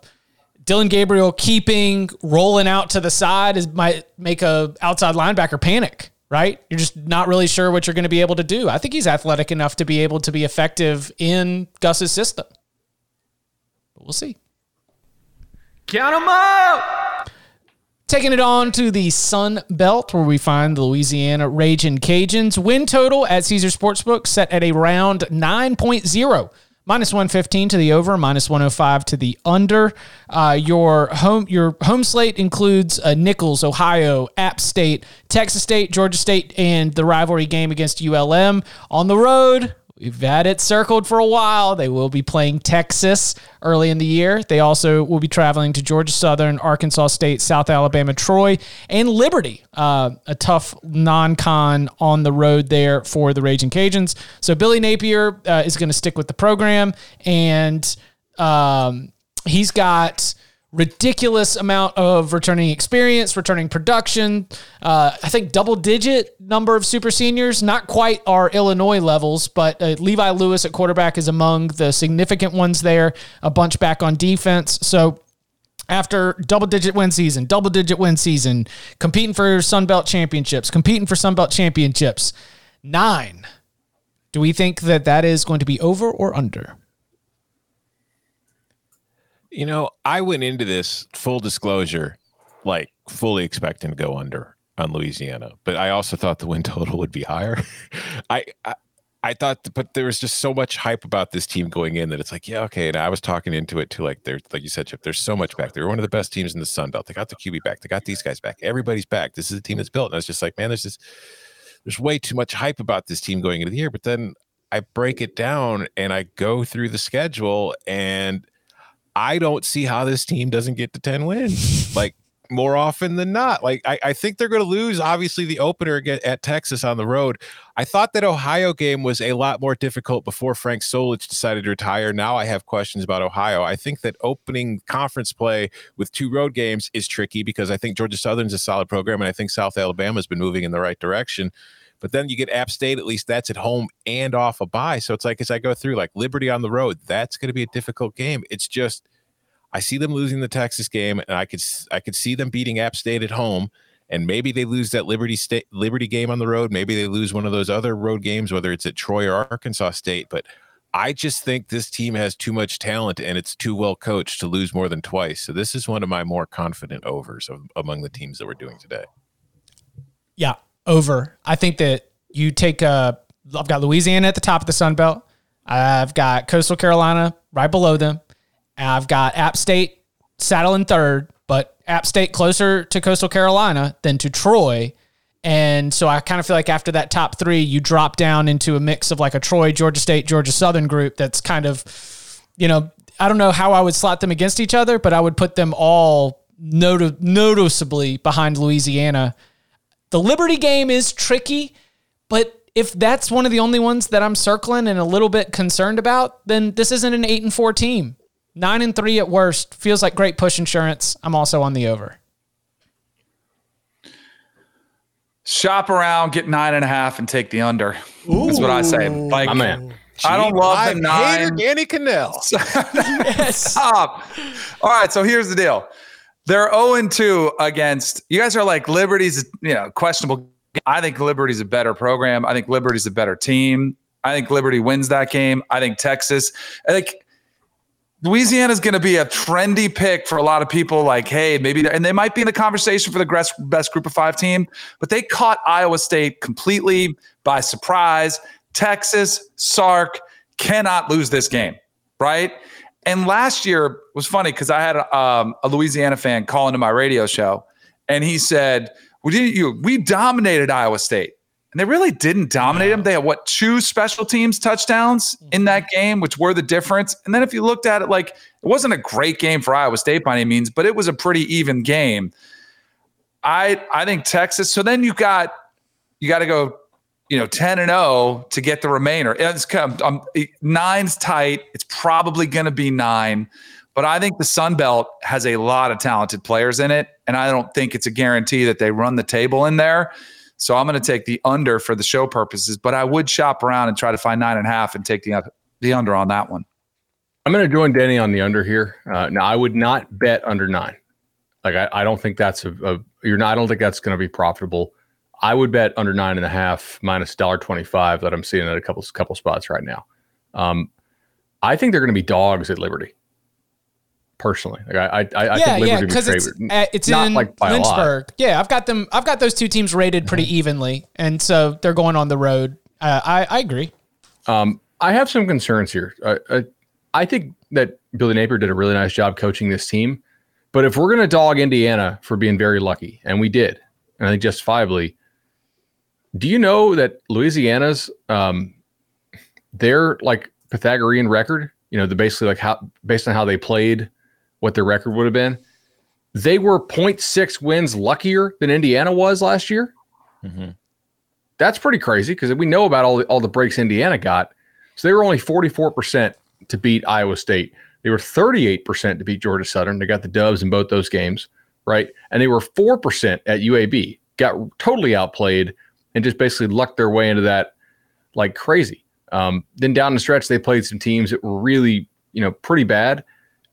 Dylan Gabriel keeping rolling out to the side is might make a outside linebacker panic. Right, you're just not really sure what you're going to be able to do. I think he's athletic enough to be able to be effective in Gus's system. But we'll see. Count him up. Taking it on to the Sun Belt, where we find the Louisiana Ragin' Cajuns. Win total at Caesars Sportsbook set at a round nine point oh. minus one fifteen to the over, minus one oh five to the under. Uh, your home your home slate includes uh, Nichols, Ohio, App State, Texas State, Georgia State, and the rivalry game against U L M. On the road, we've had it circled for a while. They will be playing Texas early in the year. They also will be traveling to Georgia Southern, Arkansas State, South Alabama, Troy, and Liberty. Uh, a tough non-con on the road there for the Ragin' Cajuns. So Billy Napier uh, is going to stick with the program, and um, he's got ridiculous amount of returning experience, returning production. Uh, I think double-digit number of super seniors, not quite our Illinois levels, but uh, Levi Lewis at quarterback is among the significant ones there, a bunch back on defense. So after double-digit win season, double-digit win season, competing for Sun Belt championships, competing for Sun Belt championships, nine. Do we think that that is going to be over or under? You know, I went into this, full disclosure, like fully expecting to go under on Louisiana, but I also thought the win total would be higher. I, I I thought, but there was just so much hype about this team going in that it's like, yeah, okay. And I was talking into it too, like they're like you said, Chip. There's so much back. They're one of the best teams in the Sun Belt. They got the Q B back. They got these guys back. Everybody's back. This is a team that's built. And I was just like, man, there's just there's way too much hype about this team going into the year. But then I break it down and I go through the schedule and I don't see how this team doesn't get to ten wins. Like more often than not. Like, I, I think they're going to lose, obviously, the opener at, at Texas on the road. I thought that Ohio game was a lot more difficult before Frank Solich decided to retire. Now I have questions about Ohio. I think that opening conference play with two road games is tricky because I think Georgia Southern's a solid program, and I think South Alabama's been moving in the right direction. But then you get App State, at least that's at home and off a bye. So it's like, as I go through, like Liberty on the road, that's going to be a difficult game. It's just, I see them losing the Texas game, and I could I could see them beating App State at home, and maybe they lose that Liberty State Liberty game on the road. Maybe they lose one of those other road games, whether it's at Troy or Arkansas State. But I just think this team has too much talent, and it's too well coached to lose more than twice. So this is one of my more confident overs of, among the teams that we're doing today. Yeah, over. I think that you take uh, – I've got Louisiana at the top of the Sun Belt. I've got Coastal Carolina right below them. I've got App State saddling third, but App State closer to Coastal Carolina than to Troy. And so I kind of feel like after that top three, you drop down into a mix of like a Troy, Georgia State, Georgia Southern group that's kind of, you know, I don't know how I would slot them against each other, but I would put them all not- noticeably behind Louisiana. The Liberty game is tricky, but if that's one of the only ones that I'm circling and a little bit concerned about, then this isn't an eight and four team. Nine and three at worst. Feels like great push insurance. I'm also on the over. Shop around, get nine and a half, and take the under. Ooh. That's what I say. Like, I'm in. I don't love I the nine. Danny Cannell. Yes. Stop. All right, so here's the deal. They're oh and two against – you guys are like Liberty's, you know, questionable. I think Liberty's a better program. I think Liberty's a better team. I think Liberty wins that game. I think Texas – I think – Louisiana is going to be a trendy pick for a lot of people. Like, hey, maybe, and they might be in the conversation for the best group of five team, but they caught Iowa State completely by surprise. Texas, Sark cannot lose this game, right? And last year was funny because I had a, um, a Louisiana fan call into my radio show, and he said, "We didn't, you, we dominated Iowa State." And they really didn't dominate them. They had, what, two special teams touchdowns in that game, which were the difference. And then if you looked at it, like, it wasn't a great game for Iowa State by any means, but it was a pretty even game. I I think Texas. So then you got you got to go, you know, ten and zero to get the remainder. It's come um, nine's tight. It's probably going to be nine, but I think the Sun Belt has a lot of talented players in it, and I don't think it's a guarantee that they run the table in there. So I'm going to take the under for the show purposes, but I would shop around and try to find nine and a half and take the the under on that one. I'm going to join Danny on the under here. Uh, now I would not bet under nine. Like I, I don't think that's a, a you're not. I don't think that's going to be profitable. I would bet under nine and a half minus one dollar twenty-five that I'm seeing at a couple couple spots right now. Um, I think they're going to be dogs at Liberty. Personally, like I, I, I yeah, think Liberty because yeah, it's uh, it's not in like Lynchburg. Yeah, I've got them. I've got those two teams rated pretty mm-hmm. evenly, and so they're going on the road. Uh, I, I agree. Um, I have some concerns here. Uh, I, I think that Billy Napier did a really nice job coaching this team, but if we're going to dog Indiana for being very lucky, and we did, and I think justifiably, do you know that Louisiana's um, their like Pythagorean record? You know, the basically like how based on how they played. What their record would have been. They were point six wins luckier than Indiana was last year. Mm-hmm. That's pretty crazy because we know about all the, all the breaks Indiana got. So they were only forty-four percent to beat Iowa State. They were thirty-eight percent to beat Georgia Southern. They got the dubs in both those games, right? And they were four percent at U A B. Got totally outplayed and just basically lucked their way into that like crazy. Um, then down the stretch, they played some teams that were really, you know, pretty bad.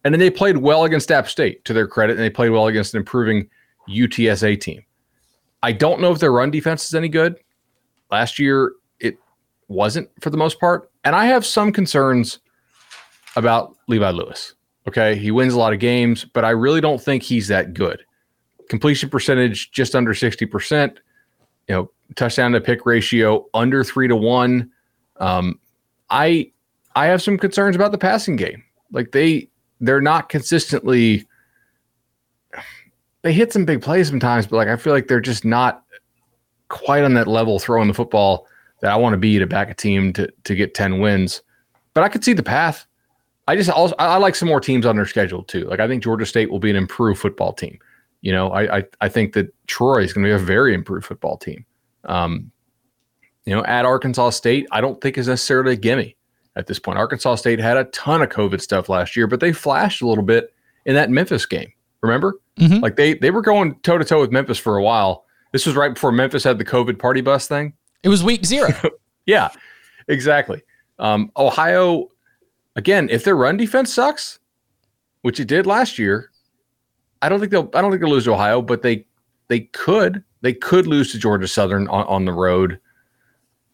And then they played well against App State, to their credit, and they played well against an improving U T S A team. I don't know if their run defense is any good. Last year, it wasn't for the most part. And I have some concerns about Levi Lewis. Okay, he wins a lot of games, but I really don't think he's that good. Completion percentage just under sixty percent. You know, touchdown to pick ratio under three to one. Um, I I have some concerns about the passing game. Like they. They're not consistently – they hit some big plays sometimes, but, like, I feel like they're just not quite on that level throwing the football that I want to be to back a team to to get ten wins. But I could see the path. I just also – I like some more teams on their schedule too. Like, I think Georgia State will be an improved football team. You know, I I, I think that Troy is going to be a very improved football team. Um, you know, at Arkansas State, I don't think is necessarily a gimme at this point. Arkansas State had a ton of COVID stuff last year, but they flashed a little bit in that Memphis game. Remember? Mm-hmm. Like they they were going toe to toe with Memphis for a while. This was right before Memphis had the COVID party bus thing. It was week zero. Yeah, exactly. Um, Ohio, again, if their run defense sucks, which it did last year, I don't think they'll I don't think they'll lose to Ohio, but they they could. They could lose to Georgia Southern on, on the road.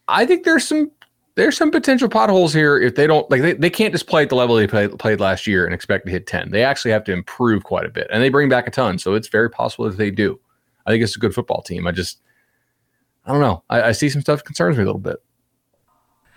I think there's some there's some potential potholes here if they don't like they, they can't just play at the level they played played last year and expect to hit ten. They actually have to improve quite a bit. And they bring back a ton, so it's very possible that they do. I think it's a good football team. I just I don't know. I, I see some stuff that concerns me a little bit.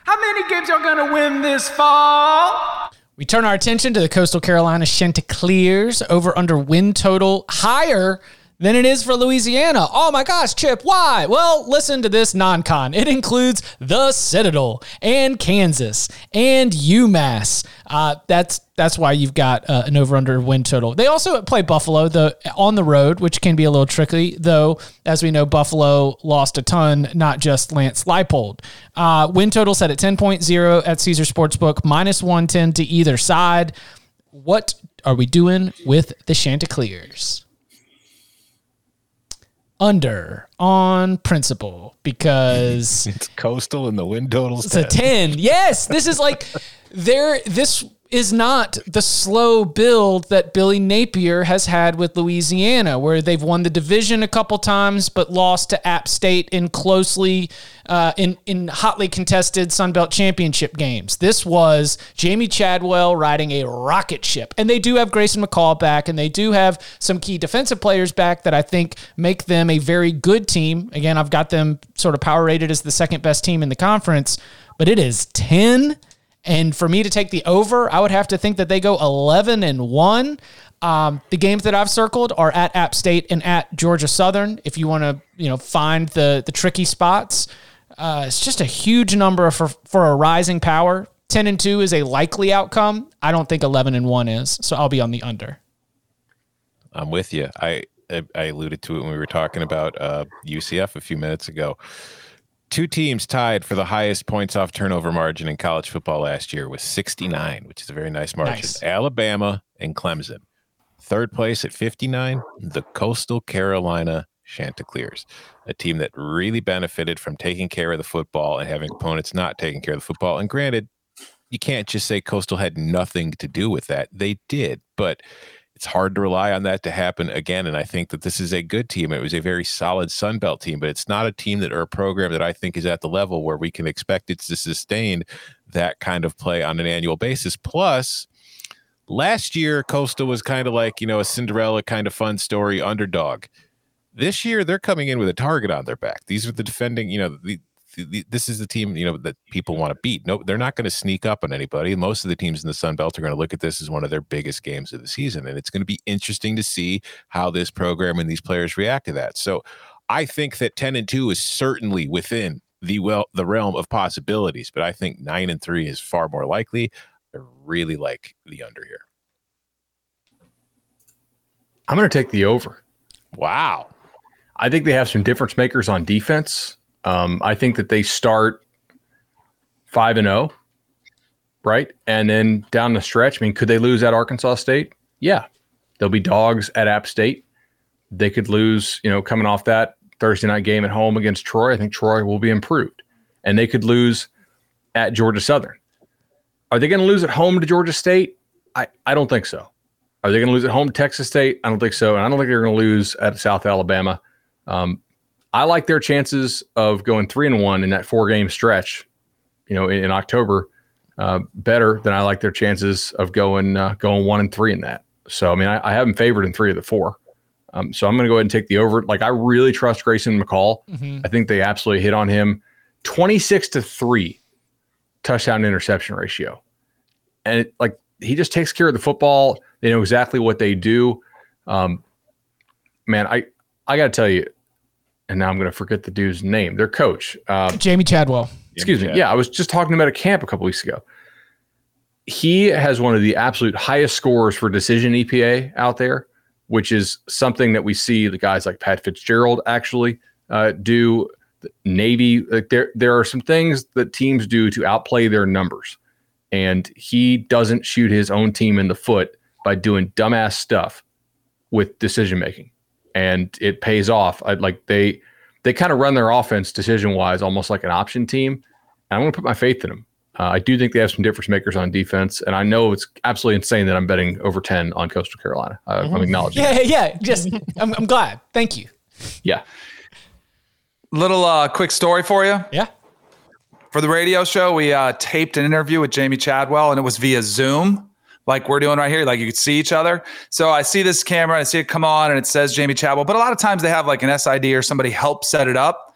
How many games are going to win this fall? We turn our attention to the Coastal Carolina Chanticleers. Over-under win total higher than it is for Louisiana. Oh my gosh, Chip, why? Well, listen to this non-con. It includes the Citadel and Kansas and UMass. Uh, that's that's why you've got uh, an over-under win total. They also play Buffalo the, on the road, which can be a little tricky, though, as we know, Buffalo lost a ton, not just Lance Leipold. Uh, win total set at ten point oh at Caesars Sportsbook, minus one ten to either side. What are we doing with the Chanticleers? Under on principle because it's coastal and the win total's it's ten. a ten. Yes, this is like there. This is not the slow build that Billy Napier has had with Louisiana, where they've won the division a couple times but lost to App State in closely uh, in in hotly contested Sun Belt championship games. This was Jamie Chadwell riding a rocket ship, and they do have Grayson McCall back, and they do have some key defensive players back that I think make them a very good team. Again, I've got them sort of power rated as the second best team in the conference, but it is ten. And for me to take the over, I would have to think that they go eleven and one. Um, the games that I've circled are at App State and at Georgia Southern. If you want to, you know, find the the tricky spots, uh, it's just a huge number for for a rising power. Ten and two is a likely outcome. I don't think eleven and one is, so I'll be on the under. I'm with you. I I alluded to it when we were talking about uh, U C F a few minutes ago. Two teams tied for the highest points off turnover margin in college football last year with sixty-nine, which is a very nice margin. Nice. Alabama and Clemson. Third place at fifty-nine, the Coastal Carolina Chanticleers, a team that really benefited from taking care of the football and having opponents not taking care of the football. And granted, you can't just say Coastal had nothing to do with that. They did, but it's hard to rely on that to happen again, and I think that this is a good team. It was a very solid Sun Belt team, but it's not a team that or a program that I think is at the level where we can expect it to sustain that kind of play on an annual basis. Plus, last year, Coastal was kind of like, you know, a Cinderella kind of fun story underdog. This year, they're coming in with a target on their back. These are the defending, you know, the this is the team, you know, that people want to beat. No, they're not going to sneak up on anybody. Most of the teams in the Sun Belt are going to look at this as one of their biggest games of the season. And it's going to be interesting to see how this program and these players react to that. So I think that ten and two is certainly within the well, the realm of possibilities, but I think nine and three is far more likely. I really like the under here. I'm going to take the over. Wow. I think they have some difference makers on defense. Um, I think that they start five and zero, right? And then down the stretch, I mean, could they lose at Arkansas State? Yeah, they'll be dogs at App State. They could lose, you know, coming off that Thursday night game at home against Troy. I think Troy will be improved, and they could lose at Georgia Southern. Are they going to lose at home to Georgia State? I, I don't think so. Are they going to lose at home to Texas State? I don't think so, and I don't think they're going to lose at South Alabama. Um, I like their chances of going three and one in that four game stretch, you know, in, in October, uh, better than I like their chances of going uh, going one and three in that. So I mean, I, I have them favored in three of the four. Um, so I'm going to go ahead and take the over. Like I really trust Grayson McCall. Mm-hmm. I think they absolutely hit on him. twenty-six to three touchdown interception ratio, and it, like he just takes care of the football. They know exactly what they do. Um, man, I I got to tell you. And now I'm going to forget the dude's name, their coach. Uh, Jamie Chadwell. Excuse Jamie me. Chad. Yeah, I was just talking to him at a camp a couple weeks ago. He has one of the absolute highest scores for decision E P A out there which is something that we see the guys like Pat Fitzgerald actually uh, do. Navy, like there, there are some things that teams do to outplay their numbers, and he doesn't shoot his own team in the foot by doing dumbass stuff with decision making, and it pays off. I, like they, they kind of run their offense decision wise, almost like an option team. And I'm going to put my faith in them. Uh, I do think they have some difference makers on defense, and I know it's absolutely insane that I'm betting over ten on Coastal Carolina. Uh, mm-hmm. I'm acknowledging. Yeah, that. yeah, just I'm, I'm glad. Thank you. Yeah. Little uh, quick story for you. Yeah. For the radio show, we uh, taped an interview with Jamie Chadwell, and it was via Zoom, like we're doing right here. Like you could see each other. So I see this camera, and I see it come on, and it says Jamie Chadwell. But a lot of times they have like an S I D or somebody help set it up.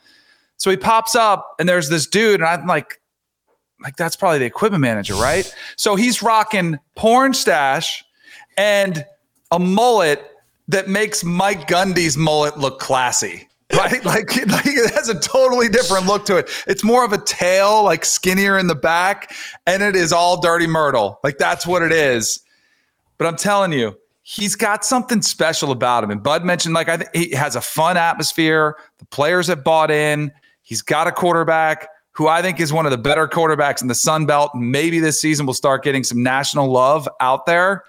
So he pops up, and there's this dude, and I'm like, like that's probably the equipment manager, right? So he's rocking porn stash and a mullet that makes Mike Gundy's mullet look classy. Right? Like, like it has a totally different look to it. It's more of a tail, like skinnier in the back, and it is all Dirty Myrtle. Like that's what it is. But I'm telling you, he's got something special about him. And Bud mentioned, like, I think he has a fun atmosphere. The players have bought in. He's got a quarterback who I think is one of the better quarterbacks in the Sun Belt. Maybe this season we'll start getting some national love out there.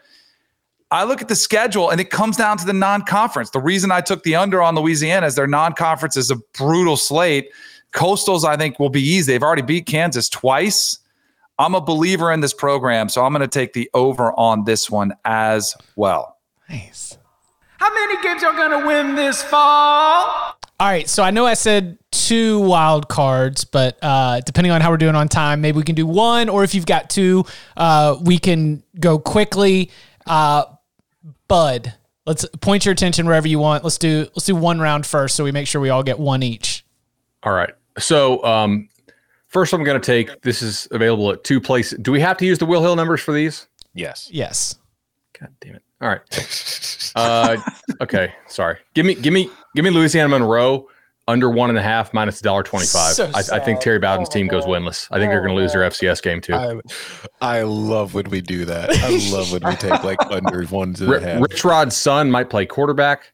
I look at the schedule, and it comes down to the non-conference. The reason I took the under on Louisiana is their non-conference is a brutal slate. Coastals, I think, will be easy. They've already beat Kansas twice. I'm a believer in this program, so I'm going to take the over on this one as well. Nice. How many games are going to win this fall? All right, so I know I said two wild cards, but uh, depending on how we're doing on time, maybe we can do one, or if you've got two, uh, we can go quickly. Uh, Bud, let's point your attention wherever you want. Let's do let's do one round first, so we make sure we all get one each. All right. So um, first, I'm going to take. This is available at two places. Do we have to use the Will Hill numbers for these? Yes. Yes. God damn it! All right. Uh, okay. Sorry. Give me give me give me Louisiana Monroe under one and a half minus a dollar twenty-five. So I, I think Terry Bowden's oh, team goes winless. I think oh, they're going to lose their F C S game too. I, I love when we do that. I love when we take like under one and a half. Rich Rod's son might play quarterback,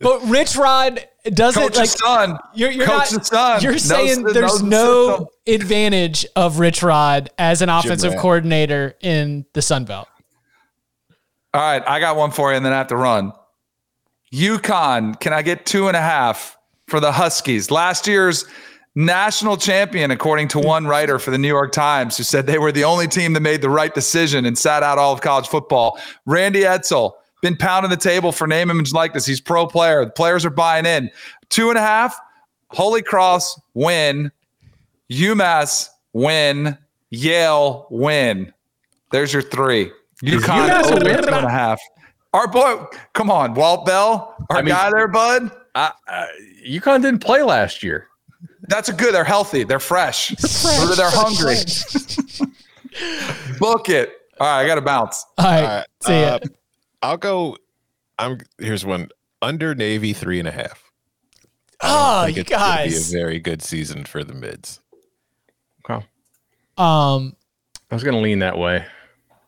but Rich Rod doesn't Coach's like son. You're, you're Coach's not. Son. You're saying no, there's no, no advantage of Rich Rod as an offensive coordinator in the Sun Belt. All right, I got one for you, and then I have to run. UConn, can I get two and a half for the Huskies? Last year's national champion, according to one writer for the New York Times, who said they were the only team that made the right decision and sat out all of college football. Randy Edsall, been pounding the table for name, image, likeness. He's pro player. The players are buying in. Two and a half, Holy Cross win, UMass win, Yale win. There's your three. UConn over two and a half. Our boy, come on, Walt Bell, our I mean, guy there, Bud. I, uh, UConn didn't play last year. That's a good. They're healthy. They're fresh. They're, fresh. They're hungry. Book it. All right, I got to bounce. All right, All right see uh, it. I'll go. I'm here's one under Navy three and a half. Oh, you guys! It's gonna be a very good season for the mids. Wow. Um, I was gonna lean that way.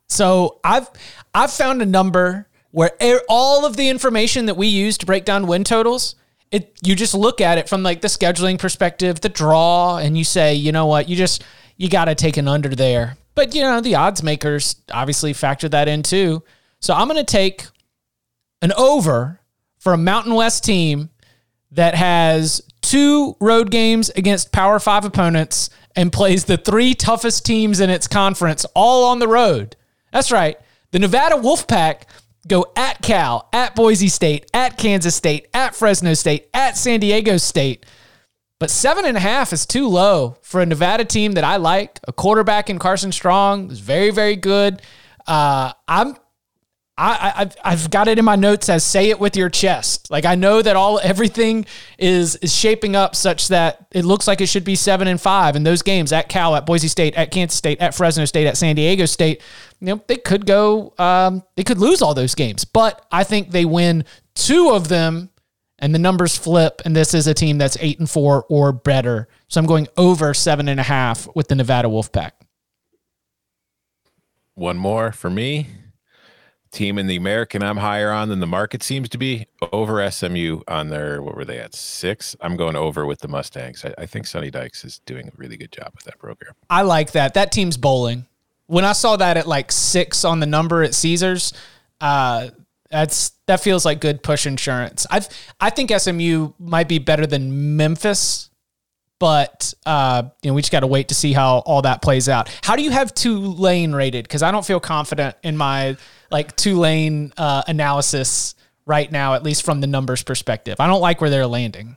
So I've I've found a number where all of the information that we use to break down win totals, it you just look at it from like the scheduling perspective, the draw, and you say, you know what, you just, you got to take an under there. But, you know, the odds makers obviously factor that in too. So I'm going to take an over for a Mountain West team that has two road games against Power Five opponents and plays the three toughest teams in its conference all on the road. That's right. The Nevada Wolfpack go at Cal, at Boise State, at Kansas State, at Fresno State, at San Diego State. But seven and a half is too low for a Nevada team that I like. A quarterback in Carson Strong is very, very good. Uh, I'm, I, I've, I've got it in my notes as say it with your chest. Like I know that all everything is is shaping up such that it looks like it should be seven and five. And those games at Cal, at Boise State, at Kansas State, at Fresno State, at San Diego State. You know, they could go, um, they could lose all those games, but I think they win two of them and the numbers flip. And this is a team that's eight and four or better. So I'm going over seven and a half with the Nevada Wolfpack. One more for me. team in the American I'm higher on than the market seems to be, over S M U on their, what were they at, six? I'm going over with the Mustangs. I, I think Sonny Dykes is doing a really good job with that program. I like that. That team's bowling. When I saw that at like six on the number at Caesars, uh, that's that feels like good push insurance. I've I think S M U might be better than Memphis, but uh, you know, we just got to wait to see how all that plays out. How do you have Tulane rated? Because I don't feel confident in my like Tulane uh, analysis right now, at least from the numbers perspective. I don't like where they're landing.